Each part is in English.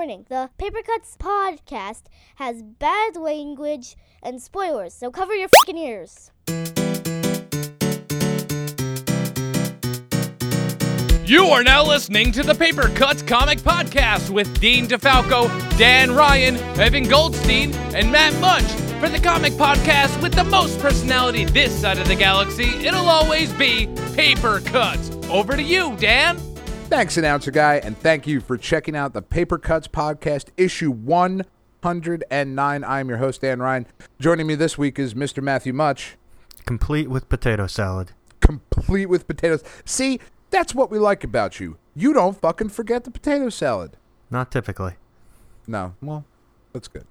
warning, the Paper Cuts podcast has bad language and spoilers, so cover your fucking ears. You are now listening to the Paper Cuts Comic Podcast with Dean DeFalco, Dan Ryan, Evan Goldstein, and Matt Bunch. For the comic podcast with the most personality this side of the galaxy, it'll always be Paper Cuts. Over to you, Dan. Thanks, announcer guy, and thank you for checking out the Paper Cuts Podcast, issue 109. I'm your host, Dan Ryan. Joining me this week is Mr. Matthew Much. Complete with potato salad. Complete with potatoes. See? That's what we like about you. You don't fucking forget the potato salad. Not typically. No. Well, that's good.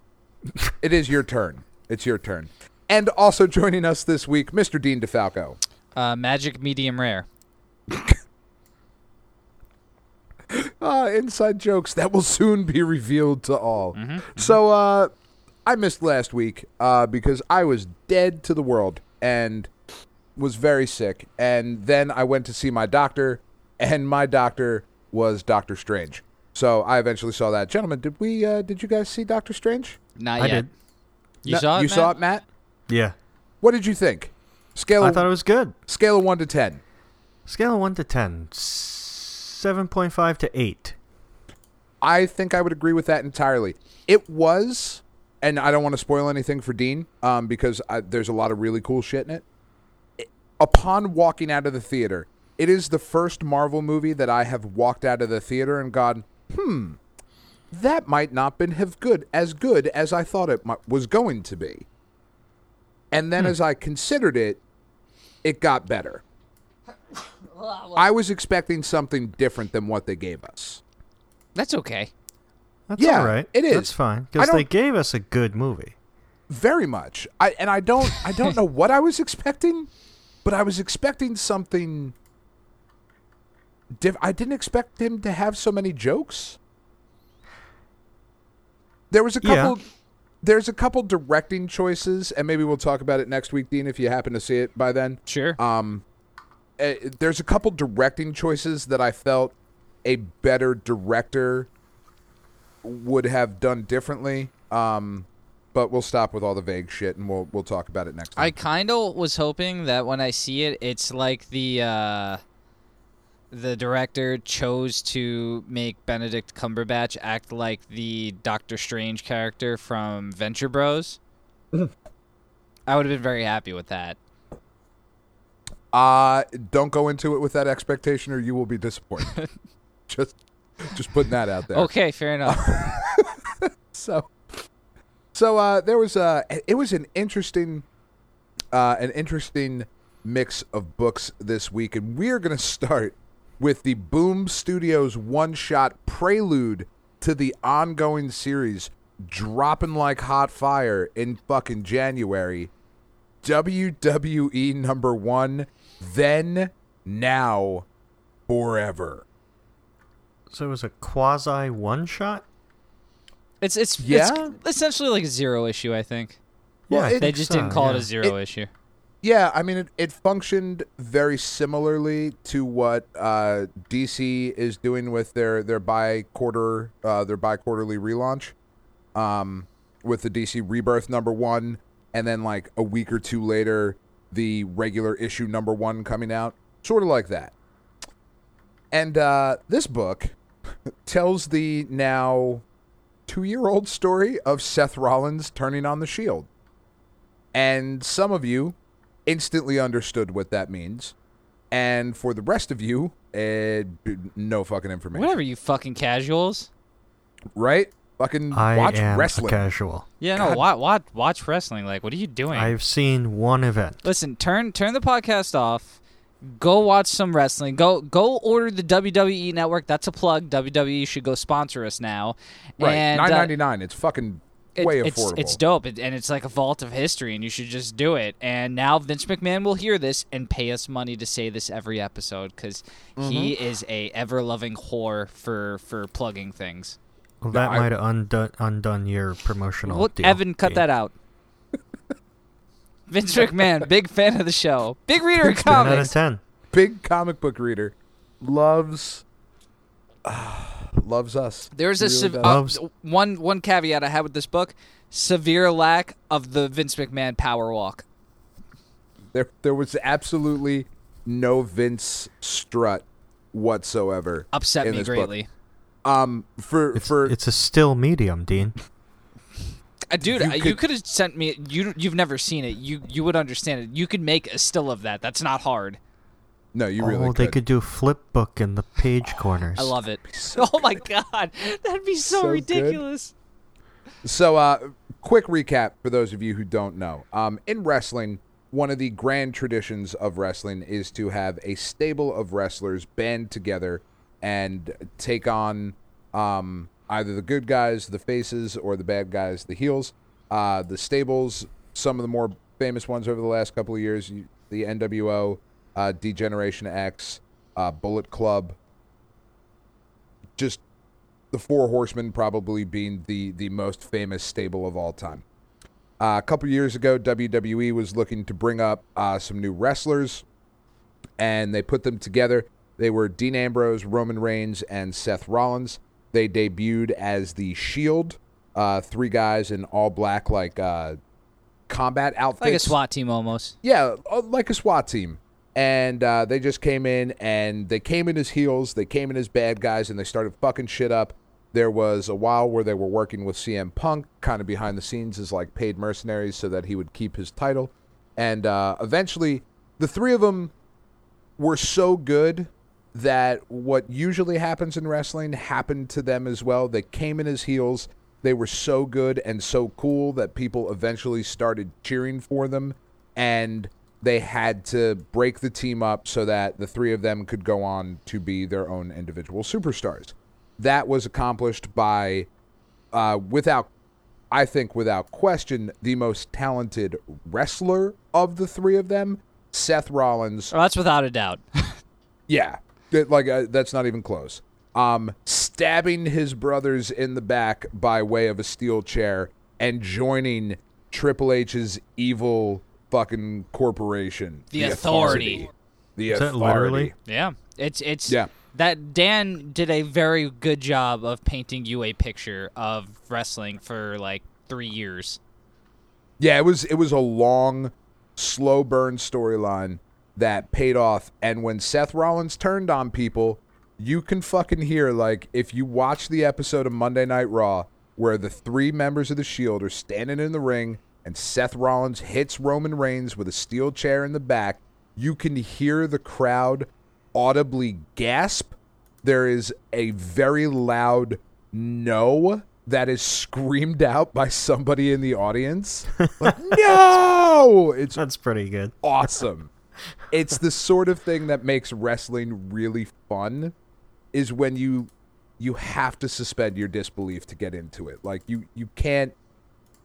It is your turn. It's your turn. And also joining us this week, Mr. Dean DeFalco. Magic medium rare. Inside jokes that will soon be revealed to all. Mm-hmm. So I missed last week because I was dead to the world and was very sick, and then I went to see my doctor, and my doctor was Doctor Strange. So I eventually saw that. Gentlemen, did you guys see Doctor Strange? Not yet. I did. You saw it, Matt? Yeah. What did you think? I thought it was good. Scale of 1 to 10. Scale of 1 to 10. 7.5 to 8. I think I would agree with that entirely. It was, and I don't want to spoil anything for Dean, because there's a lot of really cool shit in it. Upon walking out of the theater, it is the first Marvel movie that I have walked out of the theater and gone, that might not been have good as I thought it was going to be. And then as I considered it, it got better. I was expecting something different than what they gave us. That's okay. That's all right. It is. That's fine, because they gave us a good movie. Very much. I don't know what I was expecting. But I was expecting something I didn't expect him to have so many jokes. There was a couple. Yeah. There's a couple directing choices, and maybe we'll talk about it next week, Dean, if you happen to see it by then. Sure. There's a couple directing choices that I felt a better director would have done differently. But we'll stop with all the vague shit, and we'll talk about it next time. I kind of was hoping that when I see it, it's like the director chose to make Benedict Cumberbatch act like the Doctor Strange character from Venture Bros. I would have been very happy with that. Don't go into it with that expectation, or you will be disappointed. just putting that out there. Okay, fair enough. So there was an interesting mix of books this week, and we're going to start with the Boom Studios one-shot prelude to the ongoing series dropping like hot fire in fucking January. WWE number 1, Then, Now, Forever. So it was a quasi one-shot? It's essentially like a zero issue, I think. Yeah, they just didn't call it a zero issue. Yeah, I mean, it functioned very similarly to what DC is doing with their bi-quarterly relaunch, with the DC Rebirth number 1, and then like a week or two later, the regular issue number 1 coming out, sort of like that. And this book tells the now 2-year-old story of Seth Rollins turning on the Shield. And some of you instantly understood what that means. And for the rest of you, no fucking information. Whatever, you fucking casuals. Right? Fucking watch wrestling. I am a casual. Yeah, God. No, watch wrestling. Like, what are you doing? I've seen one event. Listen, turn the podcast off. Go watch some wrestling. Go order the WWE Network. That's a plug. WWE should go sponsor us now. Right, $9.99. It's fucking way affordable. It's dope, and it's like a vault of history, and you should just do it. And now Vince McMahon will hear this and pay us money to say this every episode, because he is a ever-loving whore for plugging things. Well, that might have undone your promotional deal. Evan, cut that out. Vince McMahon, big fan of the show. Big reader of comics. 10 out of 10. Big comic book reader. Loves loves us. There's one caveat I had with this book: severe lack of the Vince McMahon power walk. There was absolutely no Vince strut whatsoever. Upset me greatly. Book. It's a still medium, Dean. Dude, you could have sent me. You've never seen it. You would understand it. You could make a still of that. That's not hard. No, really could. They could do flip book in the page corners. I love it. My God. That'd be so ridiculous. Good. So, quick recap for those of you who don't know. In wrestling, one of the grand traditions of wrestling is to have a stable of wrestlers band together and take on either the good guys, the faces, or the bad guys, the heels. The stables, some of the more famous ones over the last couple of years, the NWO, D-Generation X, Bullet Club, just the Four Horsemen probably being the most famous stable of all time. A couple years ago, WWE was looking to bring up some new wrestlers, and they put them together. They were Dean Ambrose, Roman Reigns, and Seth Rollins. They debuted as The Shield, three guys in all black, like combat outfits. Like a SWAT team almost. Yeah, like a SWAT team. And they just came in, and they came in as heels, they came in as bad guys, and they started fucking shit up. There was a while where they were working with CM Punk, kind of behind the scenes as, like, paid mercenaries so that he would keep his title. And eventually, the three of them were so good that what usually happens in wrestling happened to them as well. They came in as heels. They were so good and so cool that people eventually started cheering for them, and they had to break the team up so that the three of them could go on to be their own individual superstars. That was accomplished by, without question, the most talented wrestler of the three of them, Seth Rollins. Oh, that's without a doubt. Yeah. That's not even close. Stabbing his brothers in the back by way of a steel chair and joining Triple H's evil fucking corporation. The Authority. The Authority. Is that literally? Yeah. It's... Yeah. That Dan did a very good job of painting you a picture of wrestling for like 3 years. Yeah, it was a long, slow burn storyline that paid off. And when Seth Rollins turned on people, you can fucking hear, like, if you watch the episode of Monday Night Raw where the three members of the Shield are standing in the ring and Seth Rollins hits Roman Reigns with a steel chair in the back, you can hear the crowd audibly gasp. There is a very loud no that is screamed out by somebody in the audience. Like, no! That's pretty good. Awesome. It's the sort of thing that makes wrestling really fun, is when you have to suspend your disbelief to get into it. Like, you can't...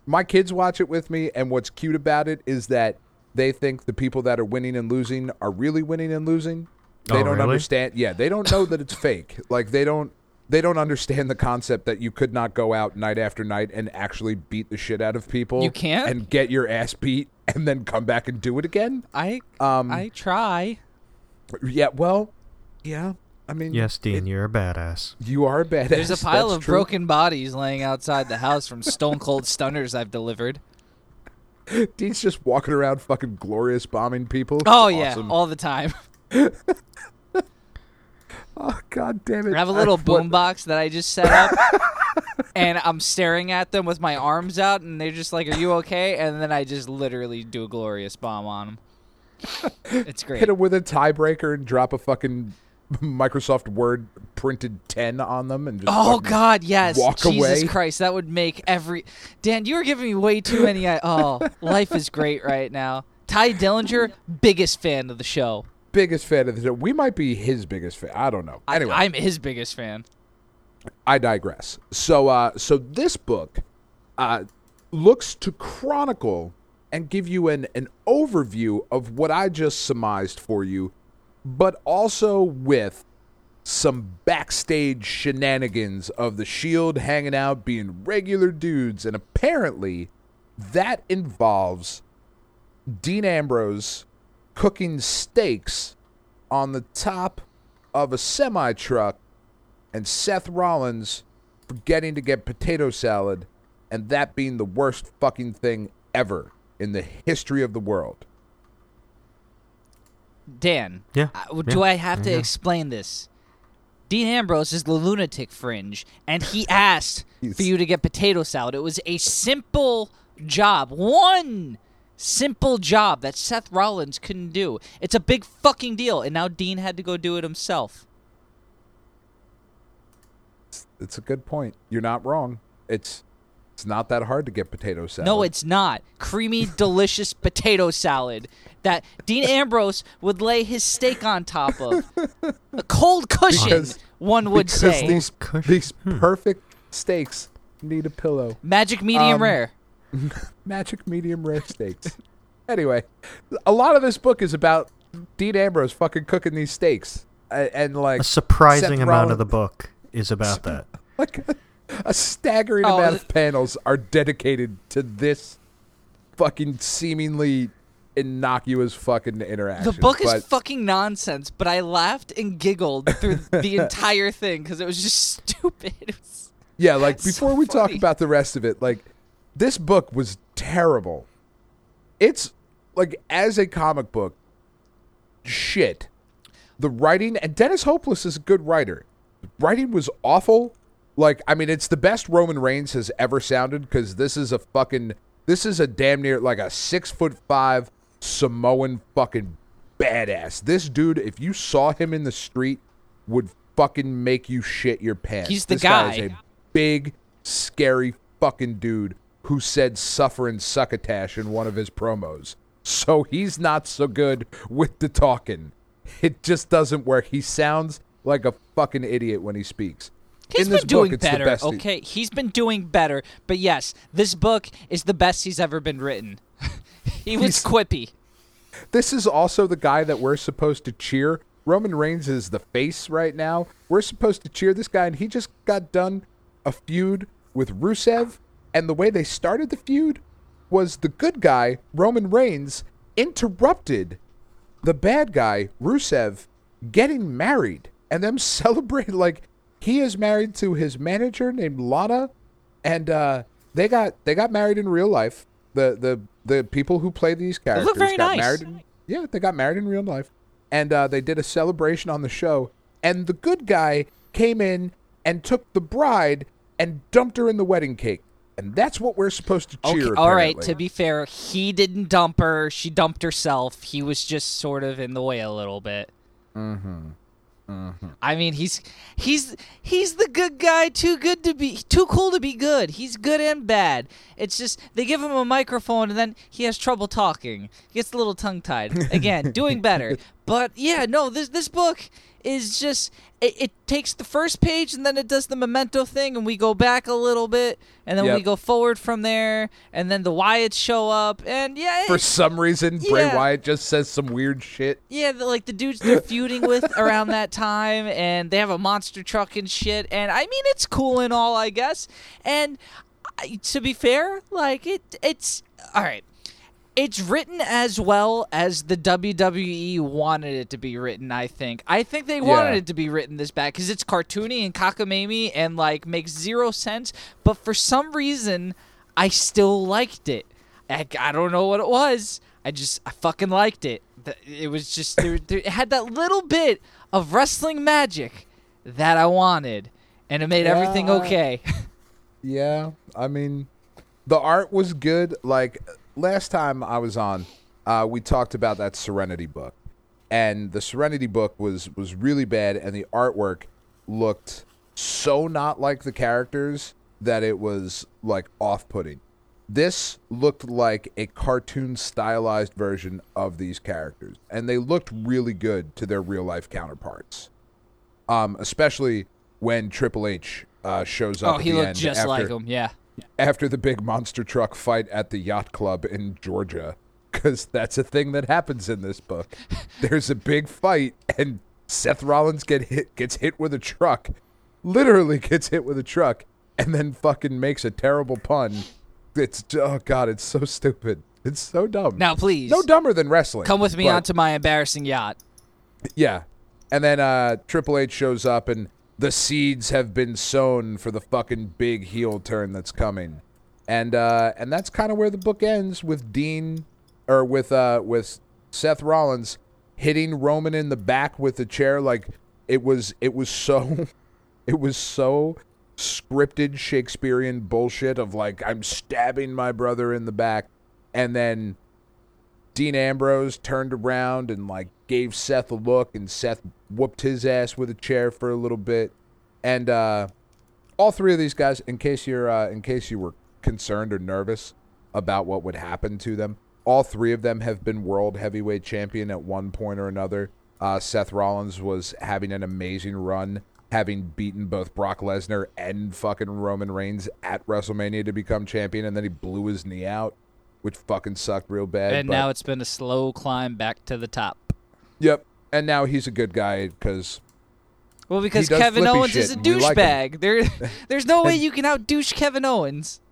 My kids watch it with me, and what's cute about it is that they think the people that are winning and losing are really winning and losing. They don't understand. Yeah, they don't know that it's fake. Like, they don't understand the concept that you could not go out night after night and actually beat the shit out of people. You can't, and get your ass beat and then come back and do it again. I try. Yeah, well, yeah. I mean, yes, Dean, you're a badass. You are a badass. There's a pile of broken bodies laying outside the house from Stone Cold Stunners I've delivered. Dean's just walking around fucking glorious bombing people. Oh, it's awesome. Yeah, all the time. Oh, God damn it. I have a little boombox that I just set up, and I'm staring at them with my arms out, and they're just like, are you okay? And then I just literally do a glorious bomb on them. It's great. Hit them with a tiebreaker and drop a fucking Microsoft Word printed 10 on them and just walk away. Jesus Christ, that would make every... Dan, you were giving me way too many... life is great right now. Ty Dillinger, biggest fan of the show. Biggest fan of the show. We might be his biggest fan. I don't know. Anyway, I'm his biggest fan. I digress. So this book looks to chronicle and give you an overview of what I just surmised for you, but also with some backstage shenanigans of the Shield hanging out, being regular dudes, and apparently that involves Dean Ambrose cooking steaks on the top of a semi-truck and Seth Rollins forgetting to get potato salad and that being the worst fucking thing ever in the history of the world. Dan, do I have to explain this? Dean Ambrose is the lunatic fringe, and he asked for you to get potato salad. It was a simple job. One simple job that Seth Rollins couldn't do. It's a big fucking deal, and now Dean had to go do it himself. It's a good point. You're not wrong. It's not that hard to get potato salad. No, it's not. Creamy, delicious potato salad that Dean Ambrose would lay his steak on top of. A cold cushion, one would say. These perfect steaks need a pillow. Magic medium rare. Magic medium rare steaks. Anyway, a lot of this book is about Dean Ambrose fucking cooking these steaks. And like a surprising amount of the book is about that. Like a staggering amount of panels are dedicated to this fucking seemingly innocuous fucking interaction. The book is fucking nonsense, but I laughed and giggled through the entire thing because it was just stupid. Before we talk about the rest of it, like, this book was terrible. It's, like, as a comic book, shit. The writing, and Dennis Hopeless is a good writer. The writing was awful. Like, I mean, it's the best Roman Reigns has ever sounded, because this is a damn near, like, a 6'5" Samoan fucking badass. This dude, if you saw him in the street, would fucking make you shit your pants. He's the guy. This guy is a big, scary fucking dude who said "suffer and succotash" in one of his promos. So he's not so good with the talking. It just doesn't work. He sounds like a fucking idiot when he speaks. He's been doing better, okay? He's been doing better, but yes, this book is the best he's ever been written. He was quippy. This is also the guy that we're supposed to cheer. Roman Reigns is the face right now. We're supposed to cheer this guy, and he just got done a feud with Rusev, and the way they started the feud was the good guy, Roman Reigns, interrupted the bad guy, Rusev, getting married, and them celebrate like... He is married to his manager named Lana, and they got married in real life. The people who play these characters got married. They got married in real life, and they did a celebration on the show. And the good guy came in and took the bride and dumped her in the wedding cake, and that's what we're supposed to cheer. Okay, all right. To be fair, he didn't dump her; she dumped herself. He was just sort of in the way a little bit. Mm-hmm. Mm-hmm. I mean, he's the good guy, too cool to be good. He's good and bad. It's just they give him a microphone and then he has trouble talking. He gets a little tongue-tied. Again, doing better. But yeah, no, this book is just it takes the first page and then it does the memento thing and we go back a little bit and then we go forward from there and then the Wyatts show up and for some reason Bray Wyatt just says some weird shit. Yeah, like the dudes they're feuding with around that time and they have a monster truck and shit and I mean it's cool and all I guess and to be fair like it's all right. It's written as well as the WWE wanted it to be written, I think. I think they wanted it to be written this bad because it's cartoony and cockamamie and, like, makes zero sense. But for some reason, I still liked it. I don't know what it was. I fucking liked it. It was just it had that little bit of wrestling magic that I wanted, and it made everything okay. Yeah, I mean, the art was good, like... Last time I was on, we talked about that Serenity book. And the Serenity book was really bad, and the artwork looked so not like the characters that it was, like, off-putting. This looked like a cartoon-stylized version of these characters. And they looked really good to their real-life counterparts. Especially when Triple H shows up at the end. Oh, he looked just like him, yeah. After the big monster truck fight at the yacht club in Georgia, because that's a thing that happens in this book. There's a big fight, and Seth Rollins gets hit with a truck, and then fucking makes a terrible pun. It's, oh God, it's so stupid. It's so dumb. Now, please. No dumber than wrestling. Come with me onto my embarrassing yacht. Yeah. And then Triple H shows up, and the seeds have been sown for the fucking big heel turn that's coming. And that's kind of where the book ends, with Dean, or with Seth Rollins hitting Roman in the back with the chair. Like, it was so scripted Shakespearean bullshit of, like, I'm stabbing my brother in the back. And then Dean Ambrose turned around and, like, gave Seth a look, and Seth whooped his ass with a chair for a little bit. And all three of these guys, in case you were concerned or nervous about what would happen to them, all three of them have been world heavyweight champion at one point or another. Seth Rollins was having an amazing run, having beaten both Brock Lesnar and fucking Roman Reigns at WrestleMania to become champion, and then he blew his knee out, which fucking sucked real bad. And now it's been a slow climb back to the top. Yep. And now he's a good guy because Kevin Owens is a douchebag. Like, there's no way you can out-douche Kevin Owens.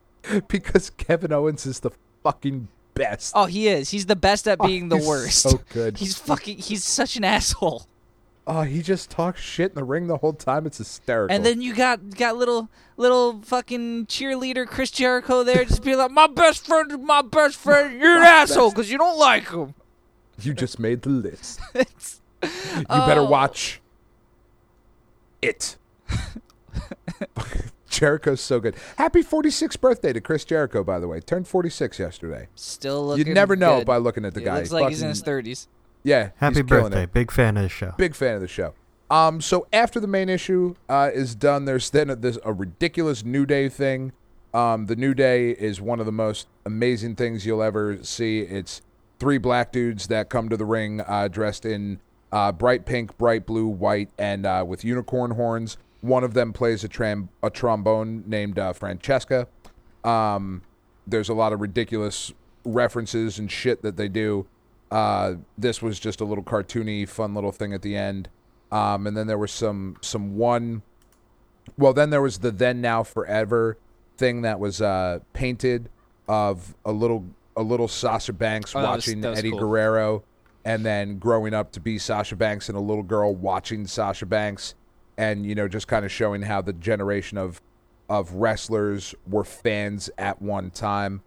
Because Kevin Owens is the fucking best. Oh, he is. He's the best at being the worst. So good. He's such an asshole. Oh, he just talks shit in the ring the whole time. It's hysterical. And then you got little fucking cheerleader Chris Jericho there, just being like, "My best friend is my best friend. You're an asshole because you don't like him. You just made the list. You better watch it." Jericho's so good. Happy 46th birthday to Chris Jericho, by the way. Turned 46 yesterday. Still looking good. You'd never know by looking at the guy. Looks like he's in his 30s. Yeah. Happy birthday. Big fan of the show. Big fan of the show. So after the main issue is done, there's then a ridiculous New Day thing. The New Day is one of the most amazing things you'll ever see. It's three black dudes that come to the ring dressed in bright pink, bright blue, white, and with unicorn horns. One of them plays a trombone named Francesca. There's a lot of ridiculous references and shit that they do. This was just a little cartoony, fun little thing at the end. And then there was there was the Then Now Forever thing that was painted of a little Sasha Banks watching Eddie Guerrero, and then growing up to be Sasha Banks, and a little girl watching Sasha Banks, and, you know, just kind of showing how the generation of wrestlers were fans at one time,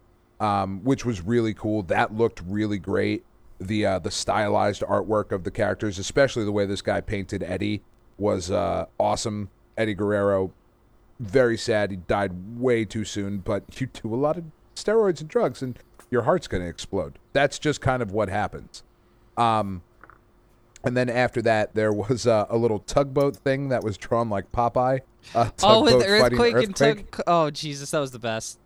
which was really cool. That looked really great. The stylized artwork of the characters, especially the way this guy painted Eddie, was awesome. Eddie Guerrero, very sad. He died way too soon, but you do a lot of steroids and drugs, and your heart's going to explode. That's just kind of what happens. And then after that, there was a little tugboat thing that was drawn like Popeye. With Earthquake. Oh, Jesus, that was the best.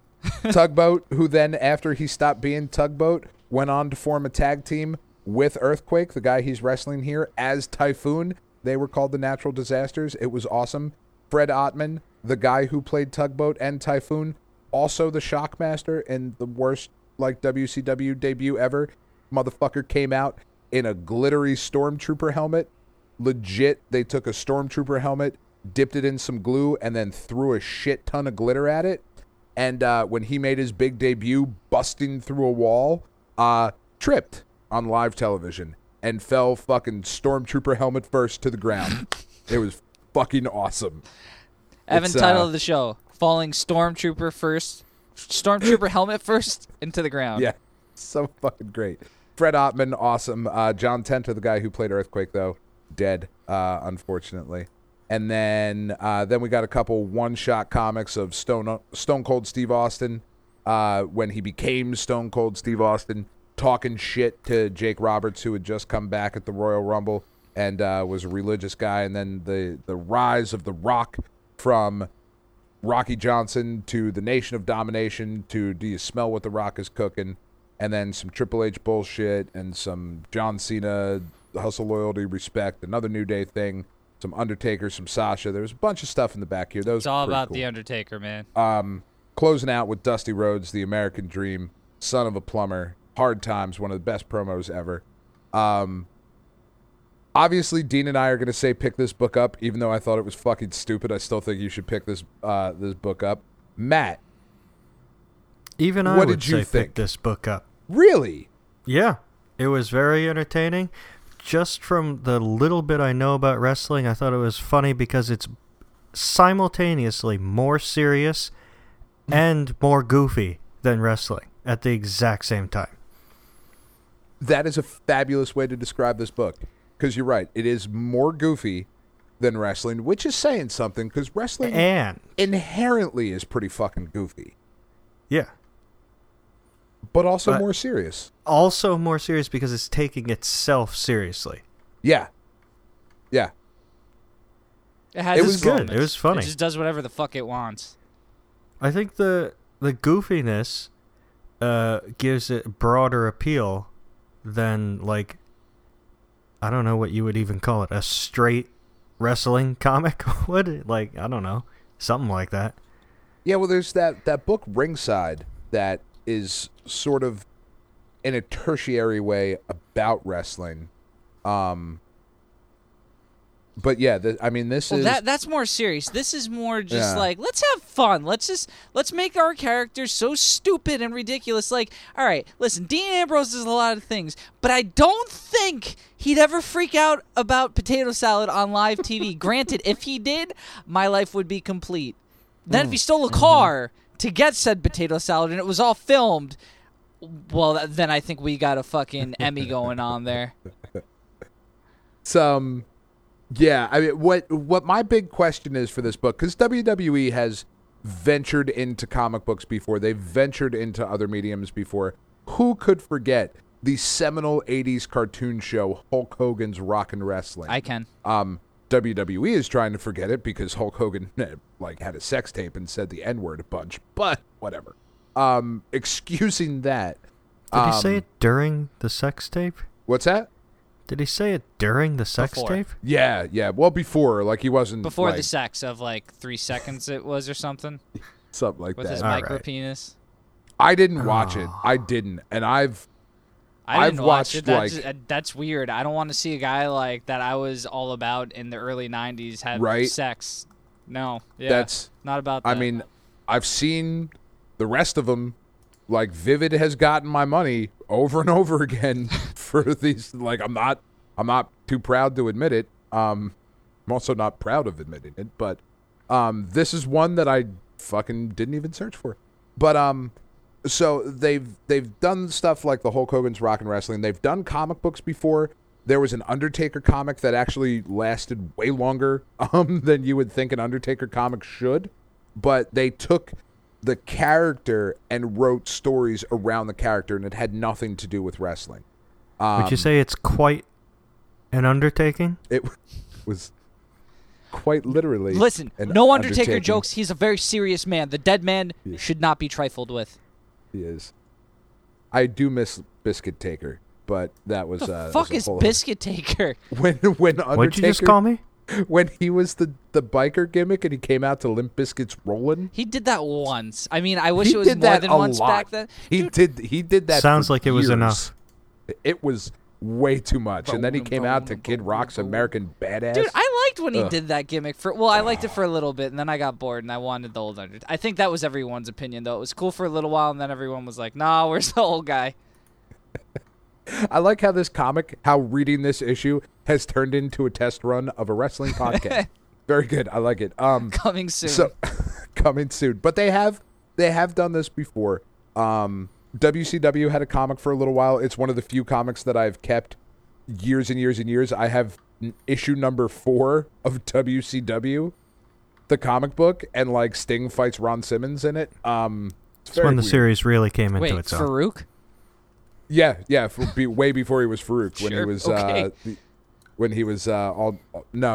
Tugboat, who then, after he stopped being Tugboat, went on to form a tag team with Earthquake, the guy he's wrestling here, as Typhoon. They were called the Natural Disasters. It was awesome. Fred Ottman, the guy who played Tugboat and Typhoon, also the Shockmaster in the worst, like, WCW debut ever. Motherfucker came out in a glittery Stormtrooper helmet. Legit, they took a Stormtrooper helmet, dipped it in some glue, and then threw a shit ton of glitter at it. And when he made his big debut, busting through a wall, tripped on live television and fell fucking Stormtrooper helmet first to the ground. It was fucking awesome. Evan, title of the show, falling Stormtrooper helmet first into the ground. Yeah, so fucking great. Fred Ottman, awesome. John Tenta, the guy who played Earthquake, though, dead, unfortunately. And then we got a couple one-shot comics of Stone Cold Steve Austin, when he became Stone Cold Steve Austin, talking shit to Jake Roberts, who had just come back at the Royal Rumble and was a religious guy. And then the rise of The Rock, from Rocky Johnson to the Nation of Domination to do you smell what The Rock is cooking? And then some Triple H bullshit and some John Cena, hustle, loyalty, respect, another New Day thing. Some Undertaker, some Sasha. There's a bunch of stuff in the back here. It's all about The Undertaker, man. Closing out with Dusty Rhodes, The American Dream, Son of a Plumber, Hard Times, one of the best promos ever. Obviously, Dean and I are going to say pick this book up, even though I thought it was fucking stupid. I still think you should pick this book up. Matt, even I would say pick this book up. Really? Yeah. It was very entertaining. Just from the little bit I know about wrestling, I thought it was funny because it's simultaneously more serious and more goofy than wrestling at the exact same time. That is a fabulous way to describe this book, because you're right. It is more goofy than wrestling, which is saying something, because wrestling inherently is pretty fucking goofy. Yeah. But also more serious. Also more serious because it's taking itself seriously. Yeah. Yeah. It was good. Moment. It was funny. It just does whatever the fuck it wants. I think the goofiness gives it broader appeal than, like, I don't know what you would even call it, a straight wrestling comic would. Like, I don't know, something like that. Yeah, well, there's that book Ringside that is sort of in a tertiary way about wrestling. But yeah, this is that's more serious. This is more just like, let's have fun. Let's make our characters so stupid and ridiculous. Like, all right, listen, Dean Ambrose does a lot of things, but I don't think he'd ever freak out about potato salad on live TV. Granted, if he did, my life would be complete. Then if he stole a car to get said potato salad and it was all filmed, well, then I think we got a fucking Emmy going on there. Yeah, I mean, what my big question is for this book, because WWE has ventured into comic books before, they've ventured into other mediums before. Who could forget the seminal 80s cartoon show Hulk Hogan's Rockin' Wrestling? I can. WWE is trying to forget it because Hulk Hogan had a sex tape and said the N-word a bunch, but whatever. Excusing that. Did he say it during the sex tape? What's that? Did he say it during the sex tape? Yeah, yeah. Well, before. Like, he wasn't... Before the sex of, 3 seconds it was or something? Something like that. With his micro-penis. I didn't watch it. I didn't. And I've watched it. That's weird. I don't want to see a guy like that I was all about in the early 90s having sex. No. Yeah, that's... Not about that. I mean, I've seen the rest of them. Like, Vivid has gotten my money over and over again for these. Like, I'm not too proud to admit it. I'm also not proud of admitting it, but this is one that I fucking didn't even search for. But so they've done stuff like the Hulk Hogan's Rockin' Wrestling. They've done comic books before. There was an Undertaker comic that actually lasted way longer than you would think an Undertaker comic should, but they took the character and wrote stories around the character, and it had nothing to do with wrestling. Would you say it's quite an undertaking? It was quite literally. Listen, no Undertaker jokes. He's a very serious man. The dead man should not be trifled with. He is. I do miss Biscuit Taker, but that was... The fuck is Biscuit Taker? When Undertaker... What'd you just call me? When he was the biker gimmick and he came out to Limp Bizkit's Rollin'. He did that once. I mean, I wish it was more than once back then. He did that. Sounds like it was enough. It was way too much. And then he came out to Kid Rock's American Badass. Dude, I liked when he did that gimmick. I liked it for a little bit, and then I got bored, and I wanted the old Undertaker. I think that was everyone's opinion, though. It was cool for a little while, and then everyone was like, nah, where's the old guy? I like how this comic, reading this issue has turned into a test run of a wrestling podcast. Very good. I like it. Coming soon. So, coming soon. But they have done this before. WCW had a comic for a little while. It's one of the few comics that I've kept years and years and years. I have issue number 4 of WCW, the comic book, and Sting fights Ron Simmons in it. It's when the series really came into its own. Farouk? Yeah, way before he was Farouk, when he was, it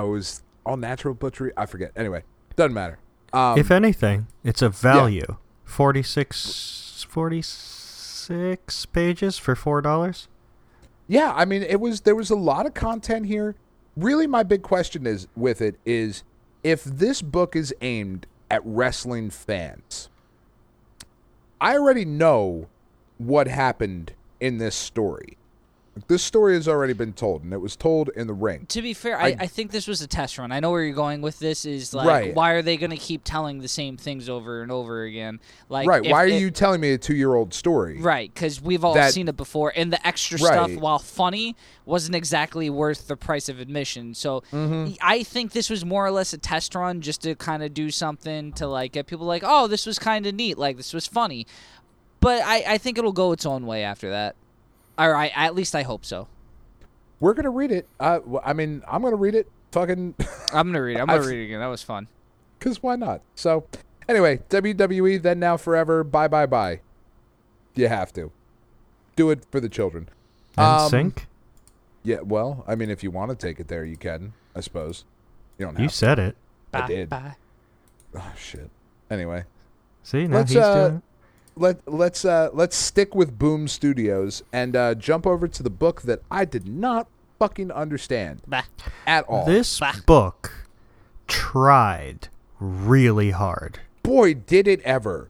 was all natural butchery. I forget. Anyway, doesn't matter. If anything, it's a value. 46 pages for $4. Yeah, I mean, there was a lot of content here. Really, my big question is if this book is aimed at wrestling fans, I already know what happened in this story. This story has already been told, and it was told in the ring. To be fair, I think this was a test run. I know where you're going with this is, like, right. Why are they going to keep telling the same things over and over again? Like, right. Why are you telling me a 2-year-old story? Right, because we've all seen it before, and the extra stuff, while funny, wasn't exactly worth the price of admission. So I think this was more or less a test run just to kind of do something to, like, get people like, oh, this was kind of neat, like, this was funny. But I think it'll go its own way after that. All right, at least I hope so. We're going to read it. I'm going to read it. I'm going to read it. I'm going to read it again. That was fun. Because why not? So, anyway, WWE, then, now, forever. Bye, bye, bye. You have to. Do it for the children. NSYNC? Yeah, well, I mean, if you want to take it there, you can, I suppose. You don't have to. You said it. I did. Bye. Oh, shit. Anyway. See, now he's doing it. Let's stick with Boom Studios and jump over to the book that I did not fucking understand at all. This book tried really hard. Boy, did it ever.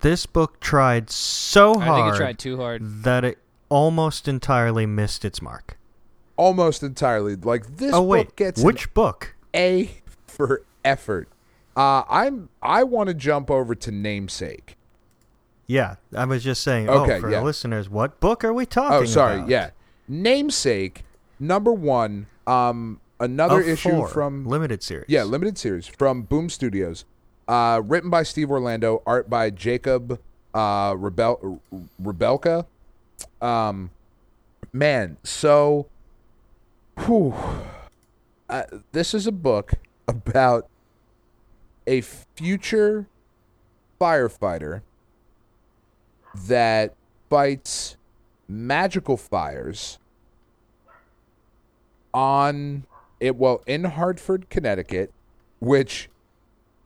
This book tried so hard. I think it tried too hard. That it almost entirely missed its mark. Almost entirely. Like, this book gets which book? A for effort. I want to jump over to Namesake. Yeah, I was just saying, the listeners, what book are we talking about? Oh, sorry, yeah. Namesake, number one, another issue from... Limited series. Yeah, limited series from Boom Studios, written by Steve Orlando, art by Jacob Rebelka. This is a book about a future firefighter that fights magical fires in Hartford, Connecticut, which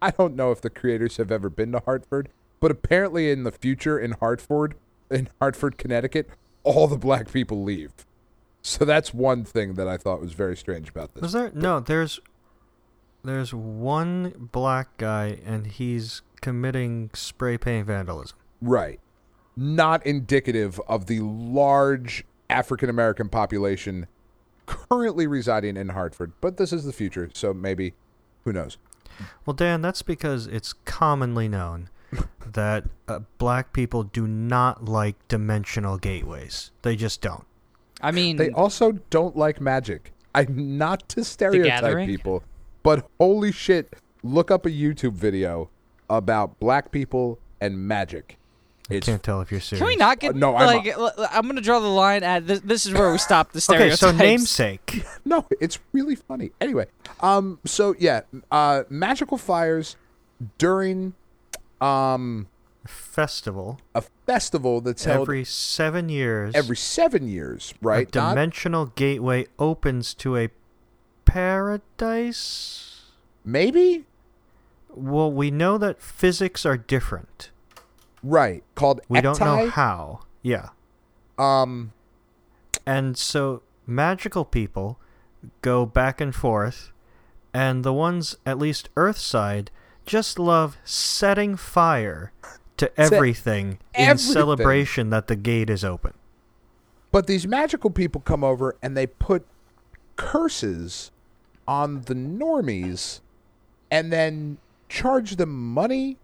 I don't know if the creators have ever been to Hartford, but apparently in the future in Hartford, Connecticut, all the black people leave. So that's one thing that I thought was very strange about this. Was there? No, there's one black guy and he's committing spray paint vandalism. Right. Not indicative of the large African-American population currently residing in Hartford. But this is the future, so maybe, who knows. Well, Dan, that's because it's commonly known that black people do not like dimensional gateways. They just don't. I mean... They also don't like magic. I'm not to stereotype people, but holy shit, look up a YouTube video about black people and magic. I can't tell if you're serious. Can we not get... no, I'm going to draw the line at... This is where we stop the stereotypes. Okay, so Namesake. No, it's really funny. Anyway, magical fires during... A festival that's held... Every 7 years. Right? A dimensional gateway opens to a paradise? Maybe? Well, we know that physics are different. Right, called Ektai. We don't know how. Yeah. And so magical people go back and forth, and the ones, at least Earthside, just love setting fire to everything in celebration that the gate is open. But these magical people come over, and they put curses on the normies, and then charge them money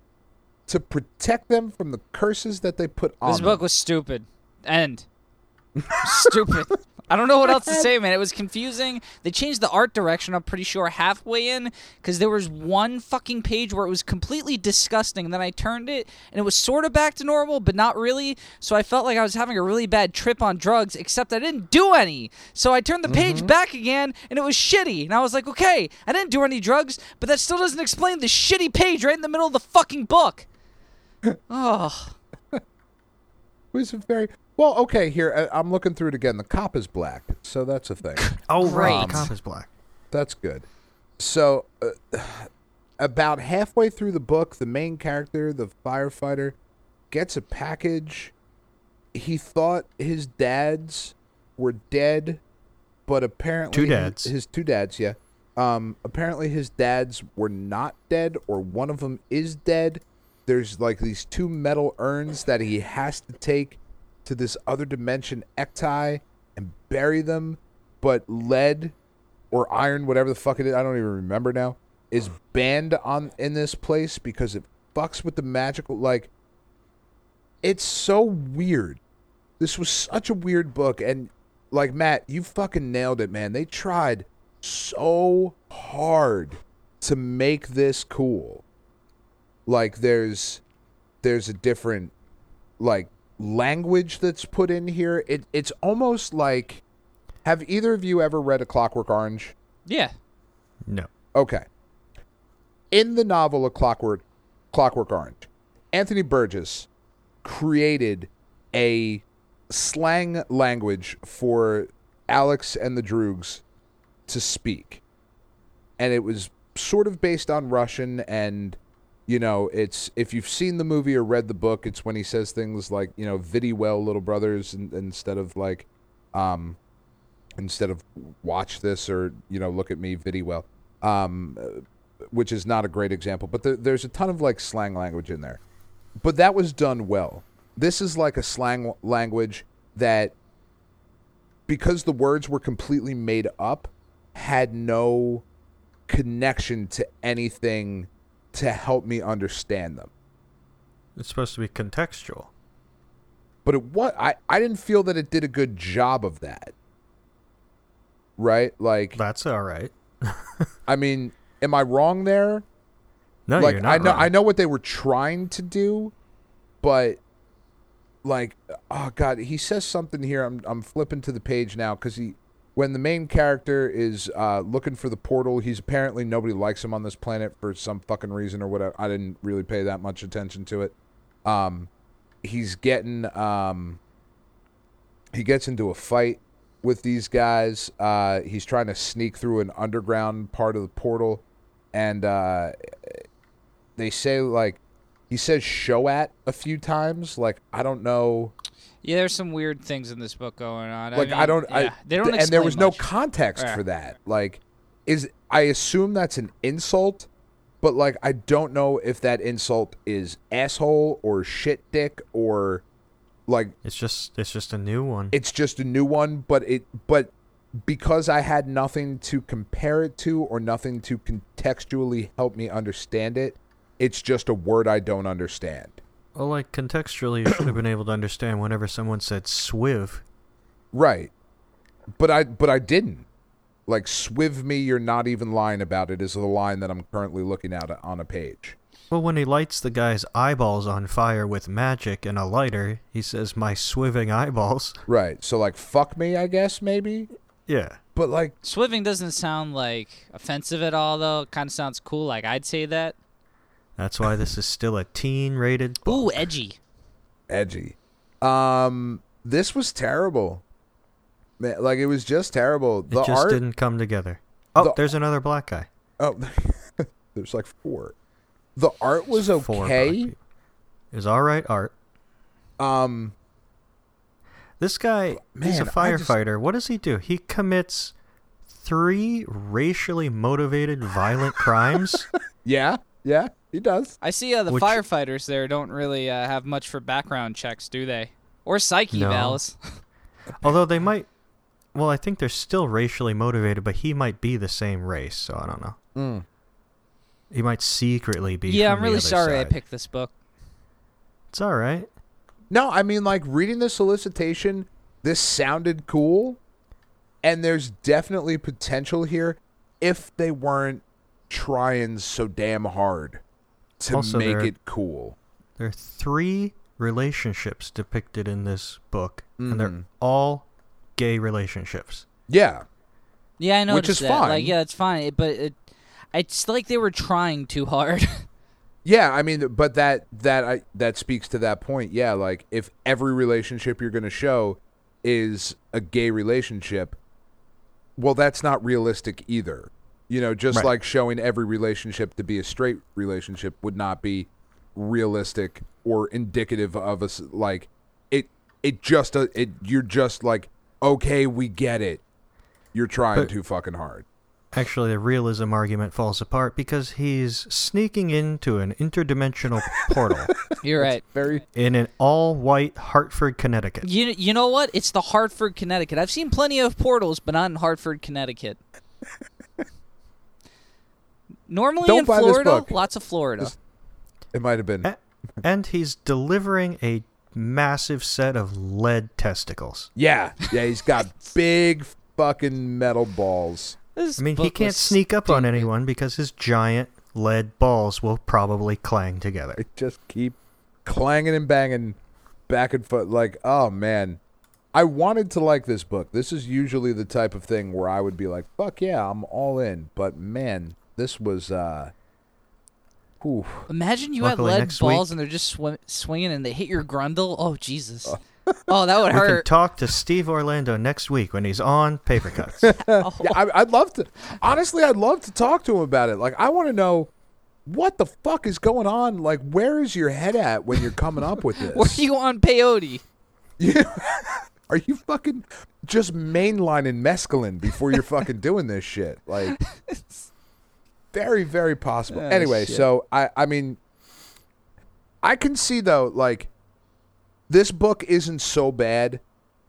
to protect them from the curses that they put on them. This book was stupid. Stupid. I don't know what else to say, man. It was confusing. They changed the art direction, I'm pretty sure, halfway in, because there was one fucking page where it was completely disgusting, and then I turned it, and it was sort of back to normal, but not really, so I felt like I was having a really bad trip on drugs, except I didn't do any. So I turned the page back again, and it was shitty, and I was like, okay, I didn't do any drugs, but that still doesn't explain the shitty page right in the middle of the fucking book. Oh. It was very... Well, okay, here, I'm looking through it again. The cop is black, so that's a thing. Oh, right. The cop is black. That's good. So, about halfway through the book, the main character, the firefighter, gets a package. He thought his dads were dead, but apparently... Two dads. His two dads, yeah. Apparently his dads were not dead, or one of them is dead. There's like these two metal urns that he has to take to this other dimension, Ektai, and bury them, but lead or iron, whatever the fuck it is, I don't even remember now, is banned in this place because it fucks with the magical, like, it's so weird. This was such a weird book, and like, Matt, you fucking nailed it, man. They tried so hard to make this cool. Like, there's a different, like, language that's put in here. It's almost like, have either of you ever read A Clockwork Orange? Yeah. No. Okay. In the novel of Clockwork Orange, Anthony Burgess created a slang language for Alex and the Droogs to speak. And it was sort of based on Russian, and, you know, it's, if you've seen the movie or read the book, it's when he says things like, you know, viddy well, little brothers, instead of like, instead of watch this, or, you know, look at me, viddy well, which is not a great example, but there's a ton of like slang language in there. But that was done well. This is like a slang language that, because the words were completely made up, had no connection to anything to help me understand them. It's supposed to be contextual. But I didn't feel that it did a good job of that. Right? Like, that's all right. I mean, am I wrong there? No, like, you're not wrong. I know what they were trying to do, but, like, oh god, he says something here. I'm flipping to the page now, because when the main character is looking for the portal, he's apparently, nobody likes him on this planet for some fucking reason or whatever. I didn't really pay that much attention to it. He's getting he gets into a fight with these guys. He's trying to sneak through an underground part of the portal, and they say, like, he says Shoat a few times. Like, I don't know. Yeah, there's some weird things in this book going on. Like, I mean, I don't. Yeah, they don't. And there was much. No context for that. Like, I assume that's an insult, but, like, I don't know if that insult is asshole or shit dick or, like, it's just a new one. It's just a new one, but because I had nothing to compare it to or nothing to contextually help me understand it. It's just a word I don't understand. Well, like, contextually, you should have been able to understand whenever someone said swiv. Right. But I didn't. Like, swiv me, you're not even lying about it, is the line that I'm currently looking at on a page. Well, when he lights the guy's eyeballs on fire with magic and a lighter, he says, my swiving eyeballs. Right. So, like, fuck me, I guess, maybe? Yeah. But, like, swiving doesn't sound, like, offensive at all, though. It kind of sounds cool. Like, I'd say that. That's why this is still a teen-rated book. Ooh, edgy. Edgy. This was terrible. Man, like, it was just terrible. The art didn't come together. Oh, there's another black guy. Oh, there's like four. The art was okay. It was all right art. This guy is a firefighter. What does he do? He commits 3 racially motivated violent crimes. Yeah, yeah. He does. I see the firefighters there don't really have much for background checks, do they? Or psyche valves. Although they might. Well, I think they're still racially motivated, but he might be the same race, so I don't know. Mm. He might secretly be. Yeah, I'm really sorry side. I picked this book. It's all right. No, I mean, like, reading the solicitation, this sounded cool, and there's definitely potential here if they weren't trying so damn hard to also make it cool. There are 3 relationships depicted in this book, and they're all gay relationships. Yeah. Yeah, I know. Which is fine. Like, yeah, it's fine, but it's like they were trying too hard. Yeah, I mean, but that speaks to that point. Yeah, like, if every relationship you're going to show is a gay relationship, well, that's not realistic either. You know, just right. Like showing every relationship to be a straight relationship would not be realistic or indicative of us. Like, you're just like, okay, we get it. You're trying too fucking hard. Actually, the realism argument falls apart because he's sneaking into an interdimensional portal. You're right. In an all-white Hartford, Connecticut. You know what? It's the Hartford, Connecticut. I've seen plenty of portals, but not in Hartford, Connecticut. Normally in Florida, lots of Florida. It might have been. And he's delivering a massive set of lead testicles. Yeah. Yeah, he's got big fucking metal balls. He can't sneak up on anyone because his giant lead balls will probably clang together. They just keep clanging and banging back and forth. Like, oh, man. I wanted to like this book. This is usually the type of thing where I would be like, fuck yeah, I'm all in. But, man, this was... Imagine you had lead balls and they're just swinging and they hit your grundle. Oh, Jesus. Oh, that would hurt. We can talk to Steve Orlando next week when he's on Paper Cuts. Oh. Yeah, I'd love to. Honestly, I'd love to talk to him about it. Like, I want to know what the fuck is going on. Like, where is your head at when you're coming up with this? Were you on peyote? Yeah. Are you fucking just mainlining mescaline before you're fucking doing this shit? Like, very, very possible. Oh, anyway, shit. So, I mean, I can see, though, like, this book isn't so bad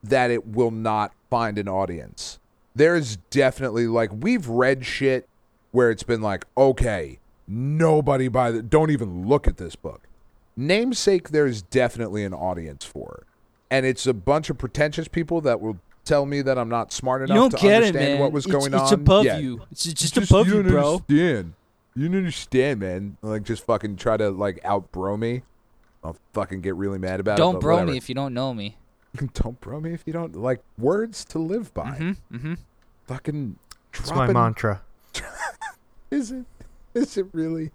that it will not find an audience. There is definitely, like, we've read shit where it's been like, okay, nobody don't even look at this book. Namesake, there is definitely an audience for. And it's a bunch of pretentious people that will tell me that I'm not smart enough to understand what was going on. It's above you. It's just above you, bro. You don't understand, man. Like, just fucking try to, like, out-bro me. I'll fucking get really mad about it. Don't bro me if you don't know me. Don't bro me if you don't. Like, words to live by. Mm-hmm, mm-hmm. Fucking dropping. It's my mantra. Is it really?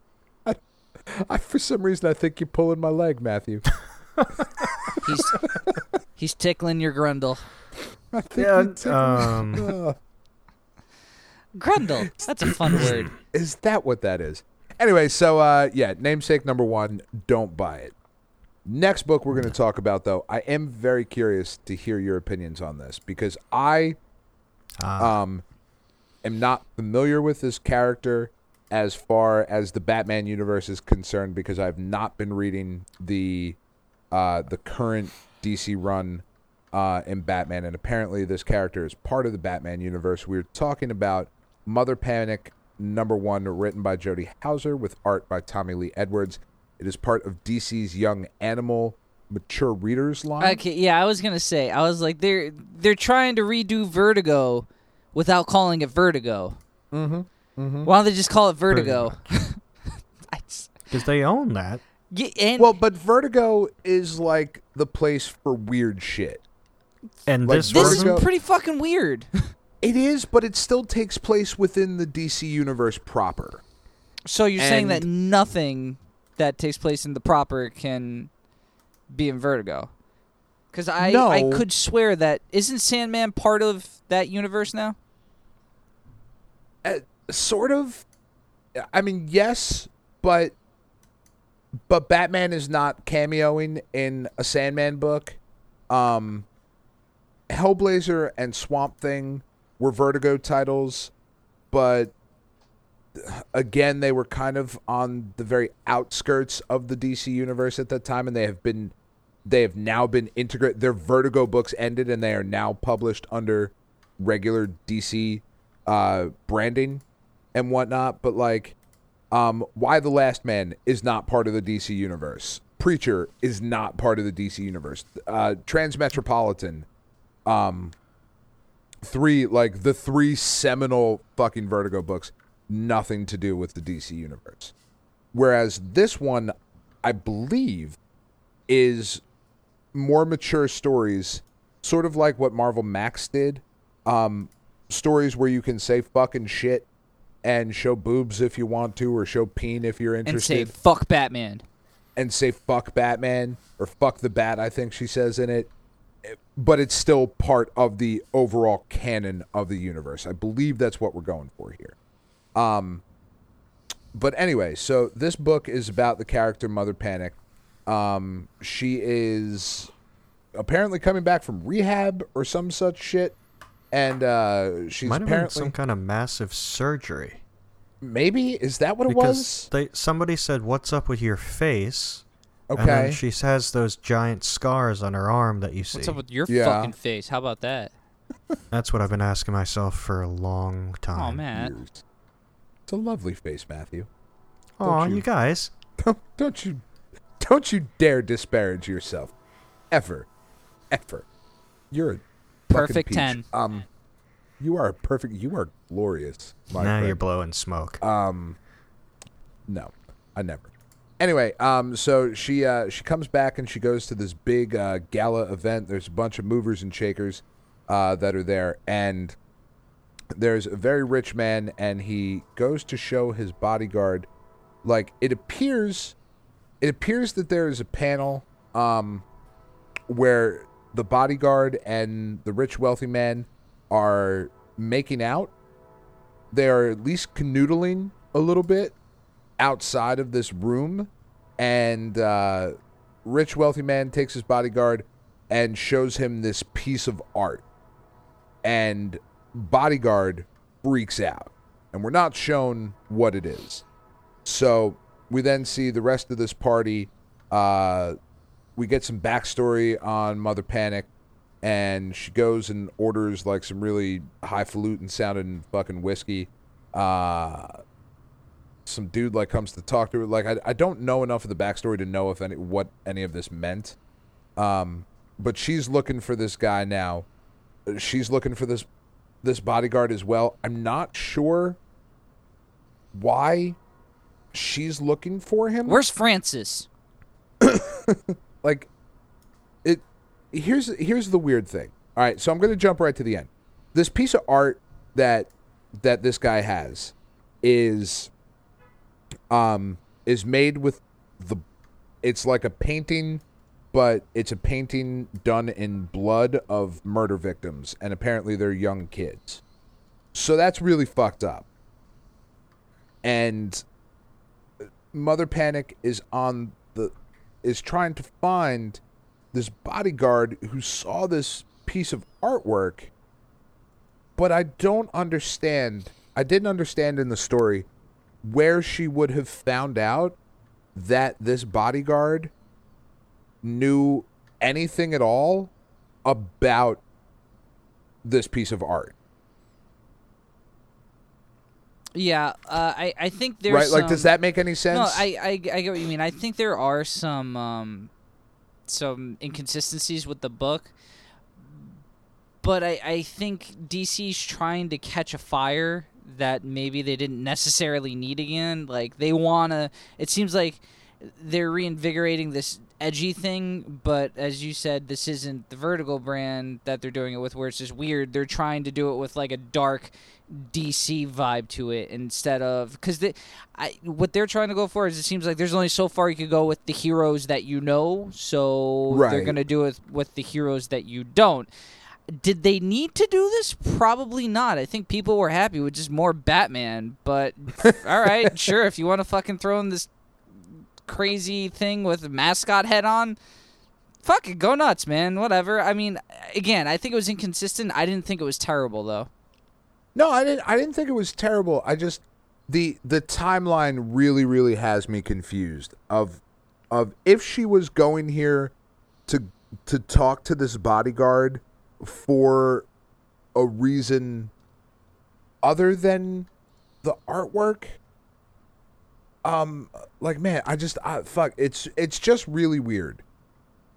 I for some reason, I think you're pulling my leg, Matthew. He's tickling your grundle. I think you're tickling grundle. That's a fun word. Is that what that is? Anyway, so, Namesake number one, don't buy it. Next book we're going to talk about, though, I am very curious to hear your opinions on this because I am not familiar with this character as far as the Batman universe is concerned because I've not been reading the current DC run in Batman, and apparently this character is part of the Batman universe. We're talking about Mother Panic number one, written by Jody Hauser with art by Tommy Lee Edwards. It is part of DC's Young Animal Mature Readers line. Okay, yeah, I was going to say. I was like, they're trying to redo Vertigo without calling it Vertigo. Mm-hmm. Mm-hmm. Why don't they just call it Vertigo? Because they own that. Yeah, but Vertigo is like the place for weird shit. And like, this is pretty fucking weird. It is, but it still takes place within the DC universe proper. So you're saying that nothing... that takes place in the proper can be in Vertigo, because I could swear that isn't Sandman part of that universe now? Sort of. I mean, yes, but Batman is not cameoing in a Sandman book. Hellblazer and Swamp Thing were Vertigo titles, but. Again, they were kind of on the very outskirts of the DC universe at that time, and they have now been integrated. Their Vertigo books ended, and they are now published under regular DC branding and whatnot. But like, Why the Last Man is not part of the DC universe. Preacher is not part of the DC universe. Transmetropolitan, 3 like the 3 seminal fucking Vertigo books. Nothing to do with the DC universe. Whereas this one, I believe, is more mature stories, sort of like what Marvel Max did. Stories where you can say fucking shit and show boobs if you want to, or show peen if you're interested. And say fuck Batman. Or fuck the bat, I think she says in it. But it's still part of the overall canon of the universe. I believe that's what we're going for here. But anyway, so this book is about the character Mother Panic. She is apparently coming back from rehab or some such shit And she's might have apparently some kind of massive surgery. Maybe? Is that what it was? Somebody said, "What's up with your face?" Okay. And then she has those giant scars on her arm that you see. What's up with your fucking face? How about that? That's what I've been asking myself for a long time. Oh, Matt. It's a lovely face, Matthew. Oh, you guys. Don't you dare disparage yourself. Ever. Ever. You're a perfect 10. You are perfect. You are glorious. My now friend. You're blowing smoke. No, I never. Anyway, so she comes back and she goes to this big gala event. There's a bunch of movers and shakers that are there, and there's a very rich man, and he goes to show his bodyguard. Like it appears that there is a panel where the bodyguard and the rich wealthy man are making out. They are at least canoodling a little bit outside of this room, and rich wealthy man takes his bodyguard and shows him this piece of art, and bodyguard freaks out, and we're not shown what it is. So we then see the rest of this party. We get some backstory on Mother Panic, and she goes and orders like some really highfalutin sounding fucking whiskey. Some dude like comes to talk to her. Like I don't know enough of the backstory to know if what any of this meant. But she's looking for this guy now. She's looking for this bodyguard as well. I'm not sure why she's looking for him. Where's Francis? Here's the weird thing. All right, so I'm going to jump right to the end. This piece of art that this guy has is made with it's like a painting, but it's a painting done in blood of murder victims, and apparently they're young kids. So that's really fucked up. And Mother Panic is trying to find this bodyguard who saw this piece of artwork, but I didn't understand in the story where she would have found out that this bodyguard knew anything at all about this piece of art. Yeah, I think there's right? Like, does that make any sense? No, I get what you mean. I think there are some inconsistencies with the book, but I think DC's trying to catch a fire that maybe they didn't necessarily need again. Like they wanna, it seems like they're reinvigorating this edgy thing, but as you said, this isn't the Vertigo brand that they're doing it with, where it's just weird. They're trying to do it with like a dark DC vibe to it instead of, because what they're trying to go for is, it seems like there's only so far you can go with the heroes that you know, so right. They're going to do it with the heroes that you don't. Did they need to do this? Probably not. I think people were happy with just more Batman, but all right, sure, if you want to fucking throw in this crazy thing with a mascot head on, fuck it, go nuts, man, whatever. I mean, again, I think it was inconsistent. I didn't think it was terrible, though. No, I didn't think it was terrible. I just, the timeline really, really has me confused of if she was going here to talk to this bodyguard for a reason other than the artwork. It's just really weird.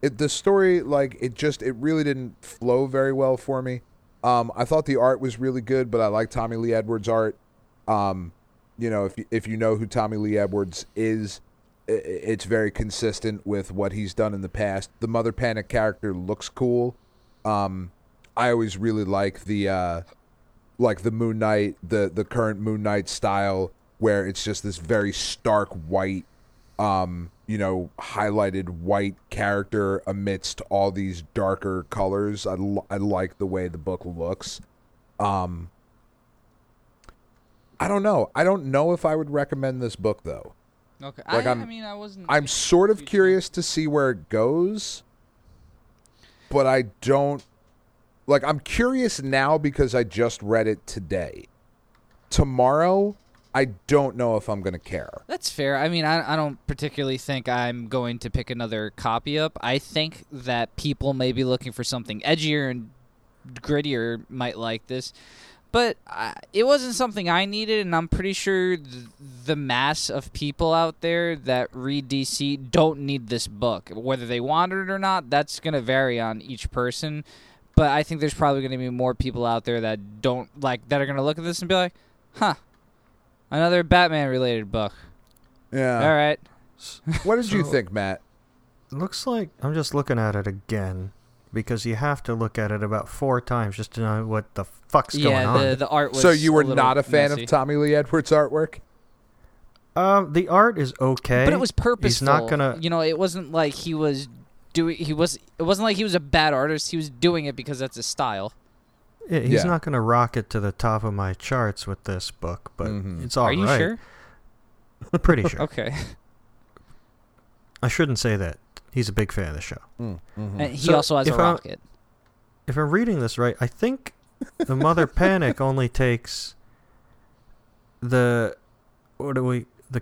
The story, it really didn't flow very well for me. I thought the art was really good, but I like Tommy Lee Edwards' art. If you know who Tommy Lee Edwards is, it's very consistent with what he's done in the past. The Mother Panic character looks cool. I always really like the Moon Knight, the current Moon Knight style, where it's just this very stark white, highlighted white character amidst all these darker colors. I like the way the book looks. I don't know. I don't know if I would recommend this book, though. Okay. I wasn't. I'm sort of curious to see where it goes, but I don't. Like, I'm curious now because I just read it today. Tomorrow, I don't know if I'm going to care. That's fair. I mean, I don't particularly think I'm going to pick another copy up. I think that people may be looking for something edgier and grittier might like this. But it wasn't something I needed, and I'm pretty sure the mass of people out there that read DC don't need this book. Whether they want it or not, that's going to vary on each person. But I think there's probably going to be more people out there that don't like that are going to look at this and be like, "Huh, another Batman-related book." Yeah. All right. What did you think, Matt? Looks like I'm just looking at it again. Because you have to look at it about 4 times just to know what the fuck's going on. Yeah, the art was. So you were not a fan of Tommy Lee Edwards' artwork? The art is okay, but it was purposeful. He's not gonna, you know, it wasn't like he was doing. It wasn't like he was a bad artist. He was doing it because that's his style. Yeah, he's not going to rocket to the top of my charts with this book, but it's all right. Are you sure? Pretty sure. Okay. I shouldn't say that. He's a big fan of the show. And he also has a rocket. If I'm reading this right, I think the Mother Panic only takes the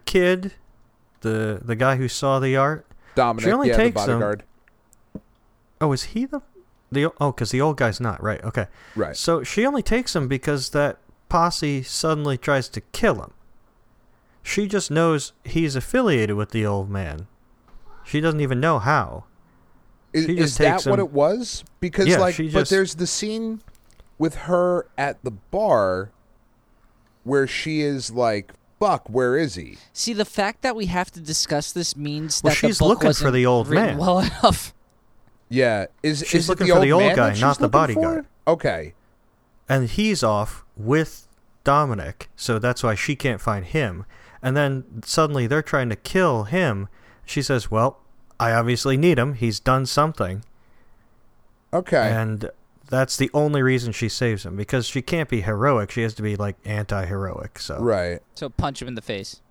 kid, the guy who saw the art. Dominic, she only takes the bodyguard. Him. Oh, is he because the old guy's not, right? Okay. Right. So she only takes him because that posse suddenly tries to kill him. She just knows he's affiliated with the old man. She doesn't even know how. Is that what it was? Because but there's the scene with her at the bar where she is like, "Fuck, where is he?" See, the fact that we have to discuss this means that she's looking for the old man well enough. Yeah, she's looking for the old guy, not the bodyguard. Okay, and he's off with Dominic, so that's why she can't find him. And then suddenly they're trying to kill him. She says, "Well, I obviously need him. He's done something." Okay. And that's the only reason she saves him, because she can't be heroic. She has to be, like, anti-heroic. So. Right. So punch him in the face.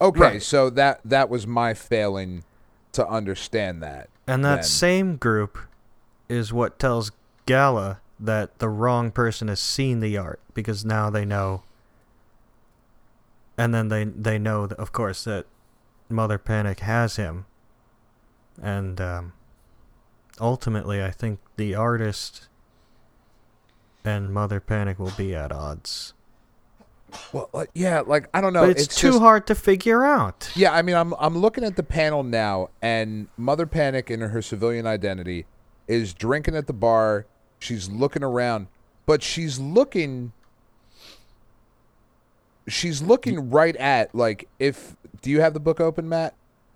Okay, right. So that was my failing to understand that. And that same group is what tells Gala that the wrong person has seen the art, because now they know. And then they know, that, of course, that Mother Panic has him, and ultimately I think the artist and Mother Panic will be at odds. Well, I don't know. But it's too hard to figure out. Yeah, I mean, I'm looking at the panel now, and Mother Panic in her civilian identity is drinking at the bar. She's looking around, but she's looking right at, like, if... Do you have the book open, Matt?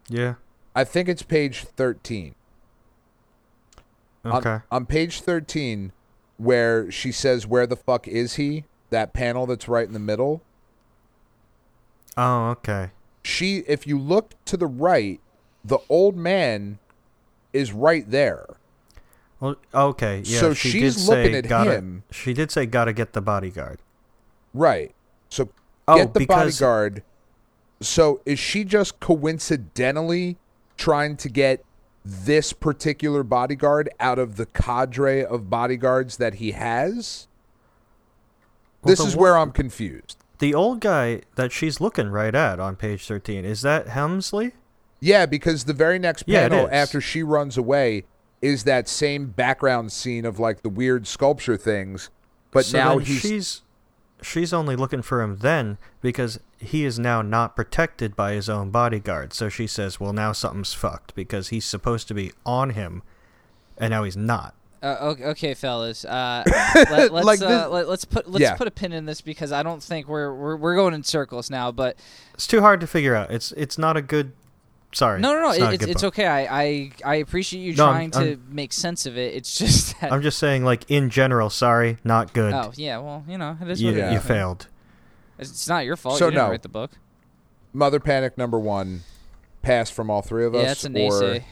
Yeah. I think it's page 13. Okay. On page 13, where she says, "Where the fuck is he?" That panel that's right in the middle. Oh, okay. If you look to the right, the old man is right there. Well, okay. Yeah. So she's looking at him. She did say, "Gotta get the bodyguard." Right. So get the bodyguard. So is she just coincidentally trying to get this particular bodyguard out of the cadre of bodyguards that he has? Well, this is where I'm confused. The old guy that she's looking right at on page 13, is that Helmsley? Yeah, because the very next panel after she runs away is that same background scene of, like, the weird sculpture things. But so now she's only looking for him then because he is now not protected by his own bodyguard. So she says, "Well, now something's fucked because he's supposed to be on him, and now he's not." Okay, fellas, let's put a pin in this because I don't think we're going in circles now. But it's too hard to figure out. It's not a good. Sorry. No. It's okay. I appreciate you trying to make sense of it. It's just that I'm just saying, like, in general, sorry, not good. Oh, yeah, well, you know, it is what it is. You failed. It's not your fault. So you didn't write the book. Mother Panic number 1, pass from all three of us. Yeah, that's an AC.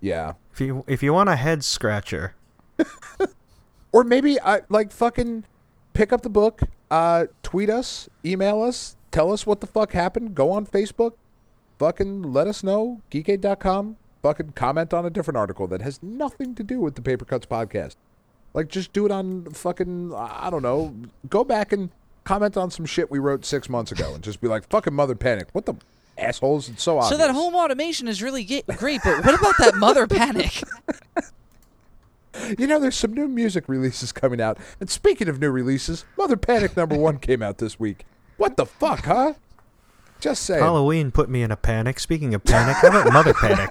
Yeah. If you want a head scratcher. Or maybe fucking pick up the book, tweet us, email us, tell us what the fuck happened, go on Facebook. Fucking let us know, geekade.com. Fucking comment on a different article that has nothing to do with the Paper Cuts podcast. Like, just do it on fucking, I don't know, go back and comment on some shit we wrote 6 months ago and just be like, fucking Mother Panic. What the assholes? It's so obvious. So that home automation is really great, but what about that Mother Panic? You know, there's some new music releases coming out. And speaking of new releases, Mother Panic number 1 came out this week. What the fuck, huh? Just saying. Halloween put me in a panic. Speaking of panic, how about Mother Panic?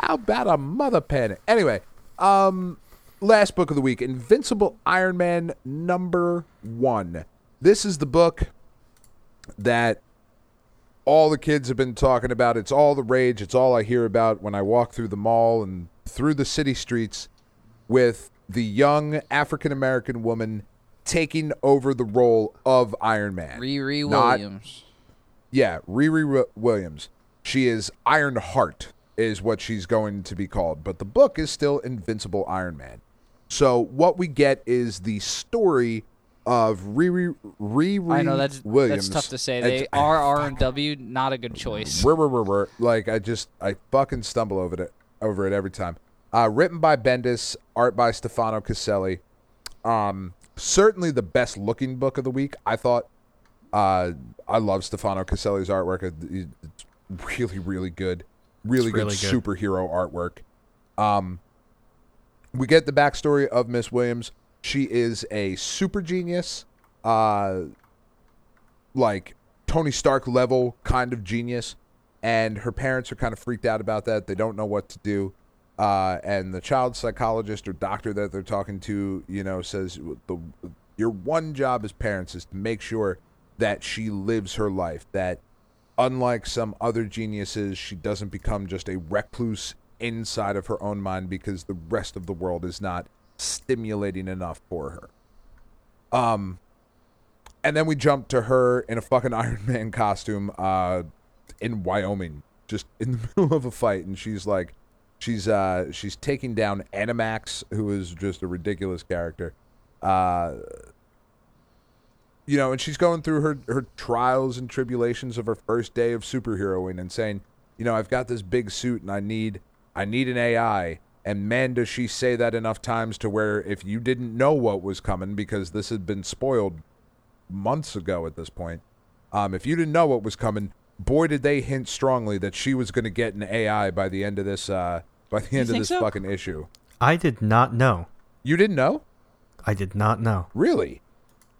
How about a Mother Panic? Anyway, last book of the week, Invincible Iron Man number 1. This is the book that all the kids have been talking about. It's all the rage. It's all I hear about when I walk through the mall and through the city streets with the young African-American woman taking over the role of Iron Man. Riri Williams. Yeah, Riri Williams. She is Ironheart is what she's going to be called, but the book is still Invincible Iron Man. So what we get is the story of Riri I know that's Williams. That's tough to say. They R and W, not a good choice. Like I fucking stumble over it every time. Written by Bendis, art by Stefano Caselli. Certainly the best looking book of the week, I thought. I love Stefano Caselli's artwork. It's really, really good. Really good superhero artwork. We get the backstory of Miss Williams. She is a super genius, like Tony Stark level kind of genius, and her parents are kind of freaked out about that. They don't know what to do. And the child psychologist or doctor that they're talking to, you know, says your one job as parents is to make sure that she lives her life, that unlike some other geniuses, she doesn't become just a recluse inside of her own mind because the rest of the world is not stimulating enough for her. And then we jump to her in a fucking Iron Man costume in Wyoming, just in the middle of a fight, and she's like, she's taking down Animax, who is just a ridiculous character. You know, and she's going through her trials and tribulations of her first day of superheroing and saying, you know, I've got this big suit and I need an AI. And man, does she say that enough times to where if you didn't know what was coming, because this had been spoiled months ago at this point, if you didn't know what was coming, boy, did they hint strongly that she was going to get an AI by the end of this fucking issue. I did not know. You didn't know? I did not know. Really?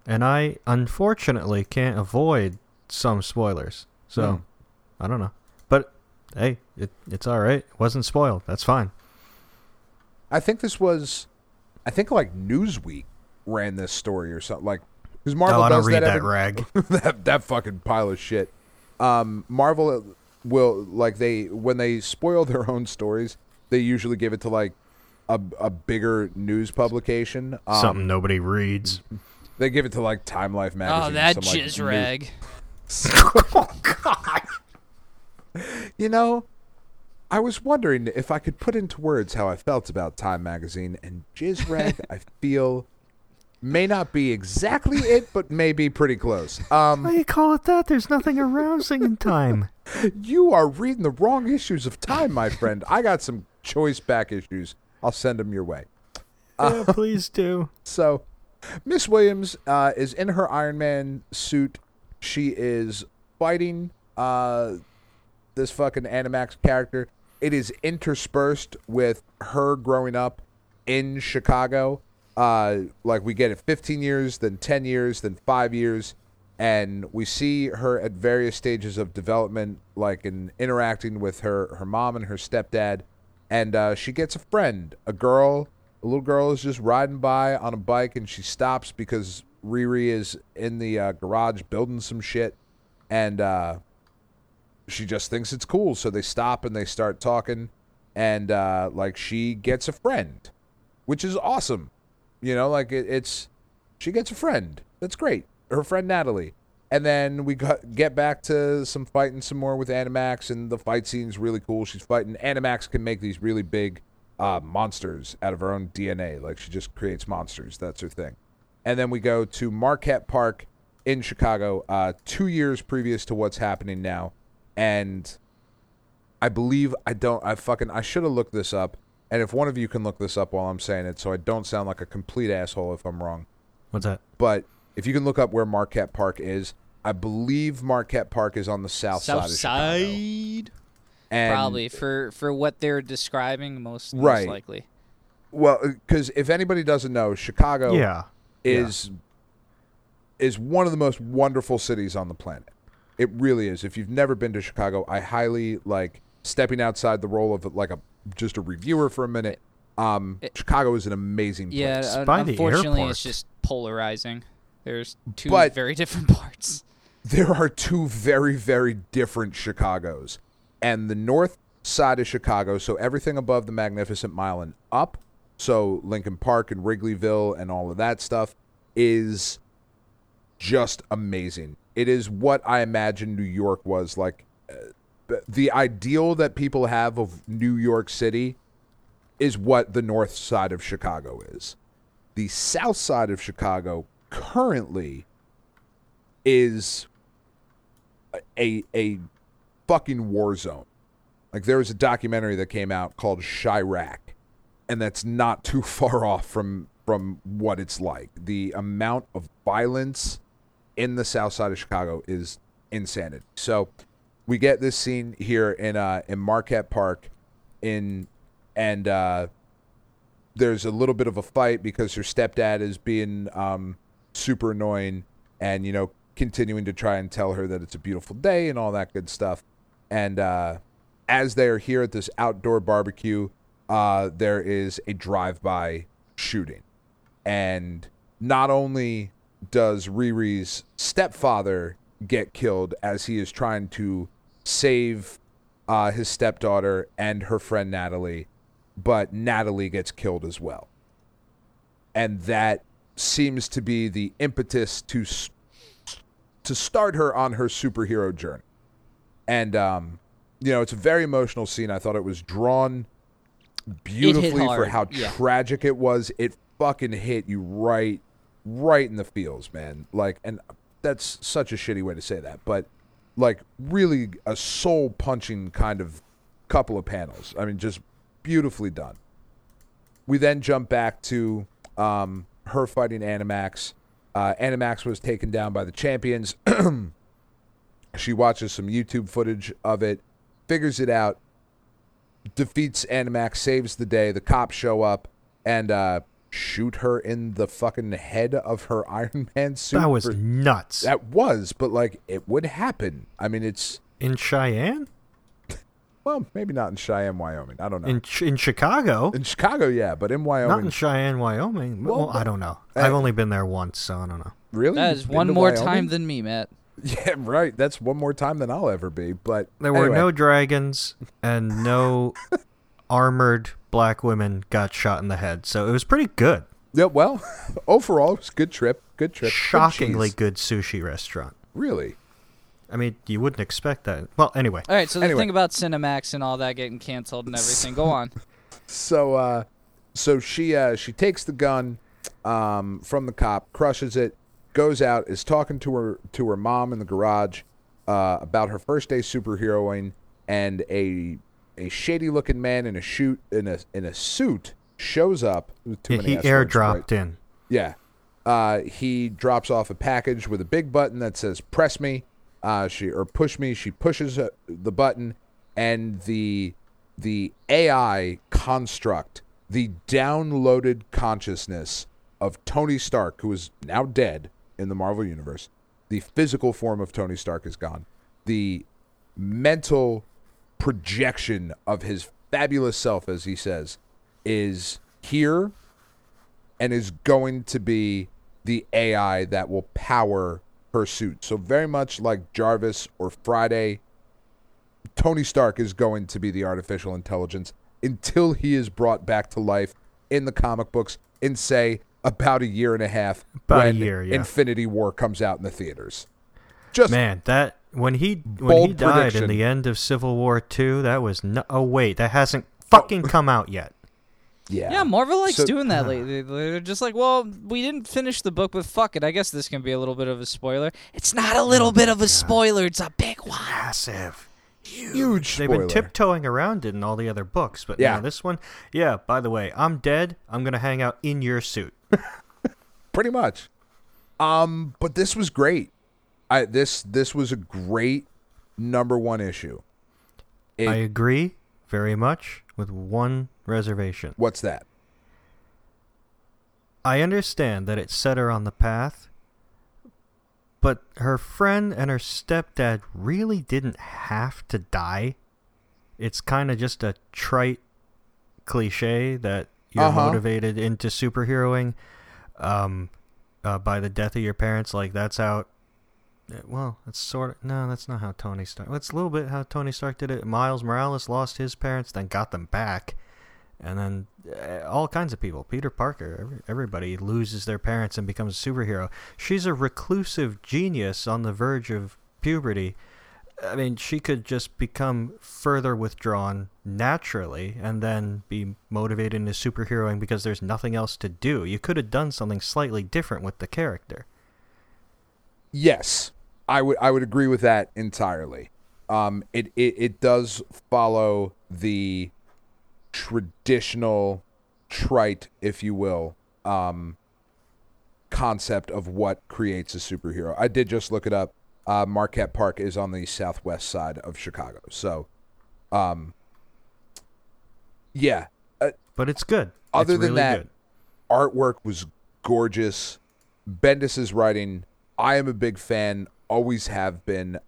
And I, unfortunately, can't avoid some spoilers. So, I don't know. But, hey, it's all right. It wasn't spoiled. That's fine. I think like Newsweek ran this story or something. Like, because Marvel does that. I don't read that rag. that fucking pile of shit. Marvel will, like, when they spoil their own stories, they usually give it to, like, a bigger news publication. Something nobody reads. They give it to, like, Time Life magazine. Oh, that jizz rag. Oh, God. You know, I was wondering if I could put into words how I felt about Time magazine, and jizz rag, I feel, may not be exactly it, but may be pretty close. Why do you call it that? There's nothing arousing in Time. You are reading the wrong issues of Time, my friend. I got some choice back issues. I'll send them your way. Yeah, please do. So, Miss Williams is in her Iron Man suit. She is fighting this fucking Animax character. It is interspersed with her growing up in Chicago. Like, we get it 15 years, then 10 years, then 5 years, and we see her at various stages of development, like in interacting with her mom and her stepdad, and she gets a friend. A little girl is just riding by on a bike, and she stops because Riri is in the garage building some shit, and she just thinks it's cool, so they stop and they start talking, and like, she gets a friend, which is awesome. You know, like, she gets a friend. That's great. Her friend Natalie. And then we get back to some fighting some more with Animax, and the fight scene's really cool. She's fighting. Animax can make these really big monsters out of her own DNA. Like, she just creates monsters. That's her thing. And then we go to Marquette Park in Chicago, 2 years previous to what's happening now. And I believe I should have looked this up. And if one of you can look this up while I'm saying it, so I don't sound like a complete asshole if I'm wrong. What's that? But if you can look up where Marquette Park is, I believe Marquette Park is on the south side of Chicago. And probably for what they're describing, most likely. Well, because if anybody doesn't know, Chicago is one of the most wonderful cities on the planet. It really is. If you've never been to Chicago, I highly stepping outside the role of just a reviewer for a minute. Chicago is an amazing place. Yeah, unfortunately, it's just polarizing. There's two very different parts. There are two very, very different Chicagos. And the north side of Chicago, so everything above the Magnificent Mile and up, so Lincoln Park and Wrigleyville and all of that stuff, is just amazing. It is what I imagine New York was like. The ideal that people have of New York City is what the north side of Chicago is. The south side of Chicago currently is a fucking war zone. There was a documentary that came out called Chirac, and that's not too far off from what it's like. The amount of violence in the south side of Chicago is insanity. So we get this scene here in Marquette Park, and there's a little bit of a fight because her stepdad is being super annoying and continuing to try and tell her that it's a beautiful day and all that good stuff. And as they are here at this outdoor barbecue, there is a drive-by shooting, and not only does Riri's stepfather get killed as he is trying to save his stepdaughter and her friend Natalie, but Natalie gets killed as well. And that seems to be the impetus to start her on her superhero journey. And, it's a very emotional scene. I thought it was drawn beautifully for how tragic it was. It fucking hit you right in the feels, man. And that's such a shitty way to say that, but really a soul punching kind of couple of panels. I mean, just beautifully done. We then jump back to her fighting Animax. Animax was taken down by the champions. She watches some YouTube footage of it, figures it out, defeats Animax, saves the day. The cops show up and shoot her in the fucking head of her Iron Man suit. That was nuts. That was, but it would happen. I mean, it's... In Cheyenne? Well, maybe not in Cheyenne, Wyoming. I don't know. In Chicago? In Chicago, yeah, but in Wyoming. Not in Cheyenne, Wyoming. Well, I don't know. I've only been there once, so I don't know. Really? That is one more time than me, Matt. Yeah, right. That's one more time than I'll ever be. But there were no dragons and no armored black women got shot in the head. So it was pretty good. Yeah, well, overall, it was a good trip. Good trip. Shockingly good sushi restaurant. Really? I mean, you wouldn't expect that. Well, anyway. All right, so the thing about Cinemax and all that getting canceled and everything. Go on. So she takes the gun from the cop, crushes it, goes out, is talking to her mom in the garage about her first day superheroing, and a shady looking man in a suit shows up. He airdropped in. Yeah, he drops off a package with a big button that says "Press me," or "Push me." She pushes the button, and the AI construct, the downloaded consciousness of Tony Stark, who is now dead in the Marvel Universe. The physical form of Tony Stark is gone. The mental projection of his fabulous self, as he says, is here and is going to be the AI that will power her suit. So very much like Jarvis or Friday, Tony Stark is going to be the artificial intelligence until he is brought back to life in the comic books in, say, about a year and a half when Infinity War comes out in the theaters. Just man, that when he died in the end of Civil War II, that was that hasn't fucking come out yet. Yeah, Marvel likes doing that lately. They're just like, well, we didn't finish the book, but fuck it, I guess this can be a little bit of a spoiler. It's not a little bit of a spoiler; it's a big one. Massive. huge spoiler. They've been tiptoeing around it in all the other books, but yeah, this one, by the way, I'm dead. I'm going to hang out in your suit. Pretty much. But this was great. This was a great number one issue. I agree very much with one reservation. What's that? I understand that it set her on the path, but her friend and her stepdad really didn't have to die. It's kind of just a trite cliche that you're motivated into superheroing by the death of your parents. Like, that's how... Well, that's sort of... No, that's not how Tony Stark... That's a little bit how Tony Stark did it. Miles Morales lost his parents, then got them back. And then all kinds of people, Peter Parker, everybody loses their parents and becomes a superhero. She's a reclusive genius on the verge of puberty. I mean, she could just become further withdrawn naturally and then be motivated into superheroing because there's nothing else to do. You could have done something slightly different with the character. Yes, I would agree with that entirely. It does follow the traditional trite, if you will, concept of what creates a superhero. I did just look it up. Marquette Park is on the southwest side of Chicago. So, yeah. But it's good. Other than that, artwork was gorgeous. Bendis's writing, I am a big fan, always have been.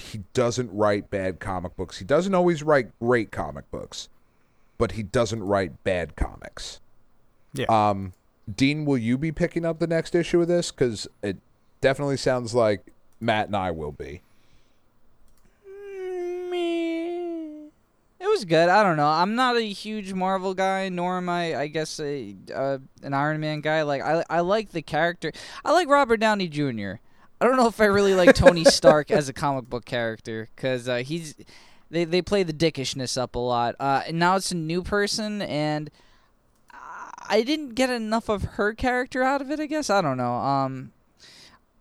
He doesn't write bad comic books. He doesn't always write great comic books, but he doesn't write bad comics. Yeah. Dean, will you be picking up the next issue of this? Because it definitely sounds like Matt and I will be. It was good. I don't know. I'm not a huge Marvel guy, nor am I guess, an Iron Man guy. Like, I like the character. I like Robert Downey Jr. I don't know if I really like Tony Stark as a comic book character, because he's... They play the dickishness up a lot. And now it's a new person, and I didn't get enough of her character out of it, I guess. I don't know. I'm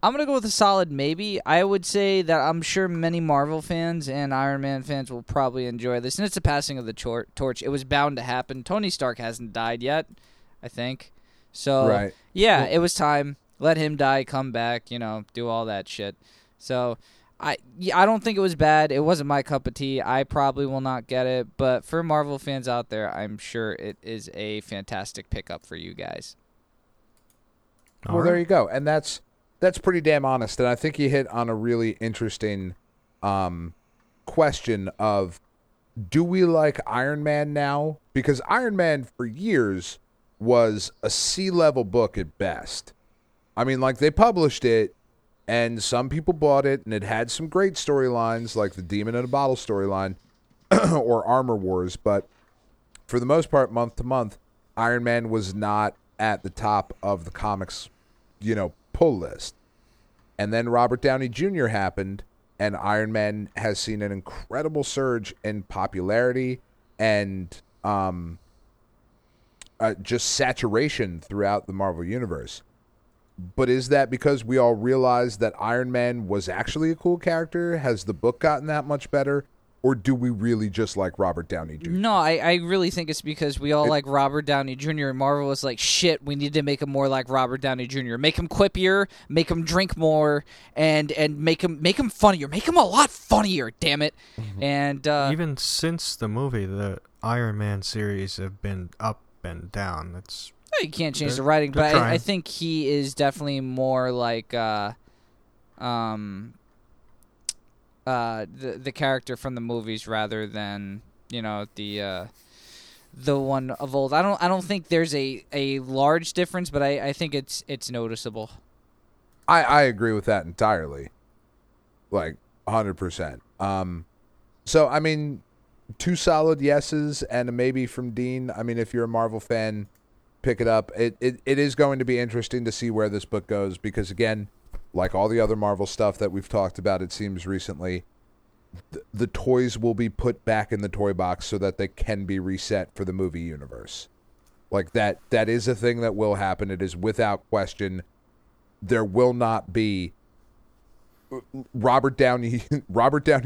going to go with a solid maybe. I would say that I'm sure many Marvel fans and Iron Man fans will probably enjoy this. And it's a passing of the torch. It was bound to happen. Tony Stark hasn't died yet, I think. So, right. Yeah, it was time. Let him die, come back, do all that shit. So... I don't think it was bad. It wasn't my cup of tea. I probably will not get it. But for Marvel fans out there, I'm sure it is a fantastic pickup for you guys. Well, there you go. And that's pretty damn honest. And I think you hit on a really interesting question of, do we like Iron Man now? Because Iron Man for years was a C-level book at best. I mean, like, they published it. And some people bought it, and it had some great storylines, like the Demon in a Bottle storyline or Armor Wars. But for the most part, month to month, Iron Man was not at the top of the comics, pull list. And then Robert Downey Jr. happened, and Iron Man has seen an incredible surge in popularity and just saturation throughout the Marvel Universe. But is that because we all realized that Iron Man was actually a cool character? Has the book gotten that much better? Or do we really just like Robert Downey Jr.? No, I really think it's because we all like Robert Downey Jr. And Marvel was like, shit, we need to make him more like Robert Downey Jr. Make him quippier, make him drink more, and make him funnier. Make him a lot funnier, damn it. Mm-hmm. And even since the movie, the Iron Man series have been up and down. It's... You can't change the writing, but I think he is definitely more like the character from the movies rather than the one of old. I don't think there's a large difference, but I think it's noticeable. I agree with that entirely, like 100%. So I mean, two solid yeses and a maybe from Dean. I mean, if you're a Marvel fan, pick it up. It is going to be interesting to see where this book goes because, again, like all the other Marvel stuff that we've talked about, it seems recently, the toys will be put back in the toy box so that they can be reset for the movie universe. Like, that is a thing that will happen. It is without question. There will not be Robert Downey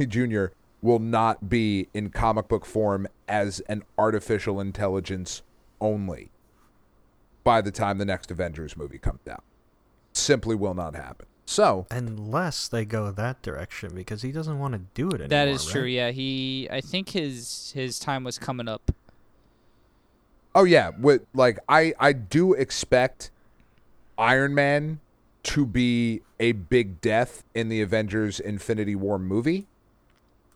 Jr. will not be in comic book form as an artificial intelligence only by the time the next Avengers movie comes out. Simply will not happen. So unless they go that direction, because he doesn't want to do it anymore. That is true, right? Yeah. I think his time was coming up. Oh yeah. With like I do expect Iron Man to be a big death in the Avengers Infinity War movie.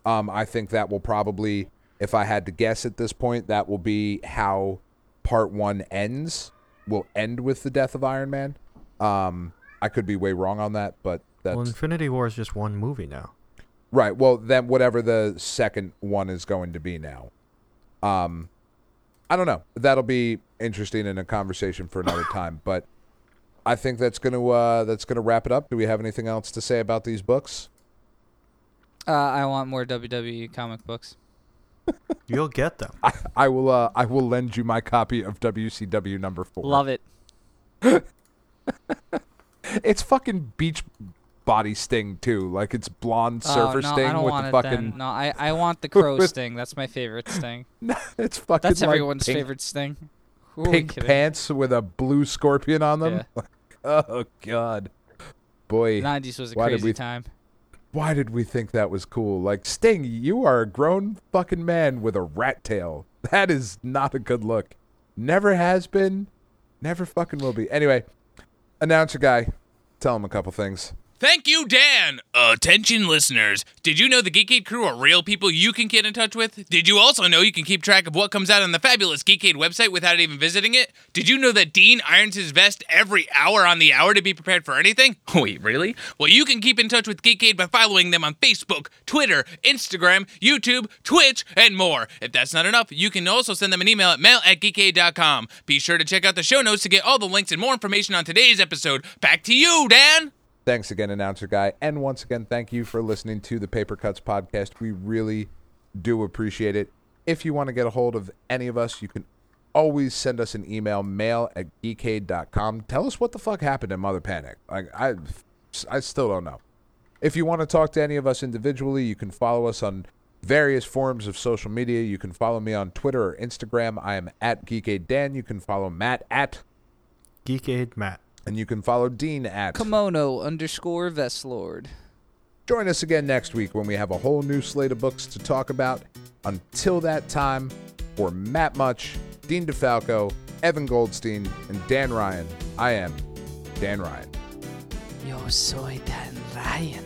I think that will probably, if I had to guess at this point, that will be how part one ends. Will end with the death of Iron Man. I could be way wrong on that, but that's... Well, Infinity War is just one movie now. Right, well, then whatever the second one is going to be now. I don't know. That'll be interesting in a conversation for another time, but I think that's gonna wrap it up. Do we have anything else to say about these books? I want more WWE comic books. You'll get them. I will lend you my copy of WCW number 4. Love it. It's fucking beach body Sting too. Like it's blonde surfer Sting with the fucking. Then. No, I want the crow Sting. That's my favorite Sting. It's fucking. That's like everyone's favorite Sting. Who pink pants with a blue scorpion on them. Yeah. Oh God, boy. The '90s was a crazy time. Why did we think that was cool? Like Sting, you are a grown fucking man with a rat tail. That is not a good look. Never has been. Never fucking will be. Anyway. Announcer guy, tell him a couple things. Thank you, Dan. Attention, listeners. Did you know the Geek Aid crew are real people you can get in touch with? Did you also know you can keep track of what comes out on the fabulous Geek Aid website without even visiting it? Did you know that Dean irons his vest every hour on the hour to be prepared for anything? Wait, really? Well, you can keep in touch with Geek Aid by following them on Facebook, Twitter, Instagram, YouTube, Twitch, and more. If that's not enough, you can also send them an email at mail@geekaid.com. Be sure to check out the show notes to get all the links and more information on today's episode. Back to you, Dan. Thanks again, Announcer Guy. And once again, thank you for listening to the Paper Cuts Podcast. We really do appreciate it. If you want to get a hold of any of us, you can always send us an email, mail@geekaid.com. Tell us what the fuck happened in Mother Panic. I still don't know. If you want to talk to any of us individually, you can follow us on various forms of social media. You can follow me on Twitter or Instagram. I am @GeekAidDan. You can follow Matt @GeekAidMatt. And you can follow Dean @Kimono_Vestlord. Join us again next week when we have a whole new slate of books to talk about. Until that time, for Matt Much, Dean DeFalco, Evan Goldstein, and Dan Ryan, I am Dan Ryan. Yo soy Dan Ryan.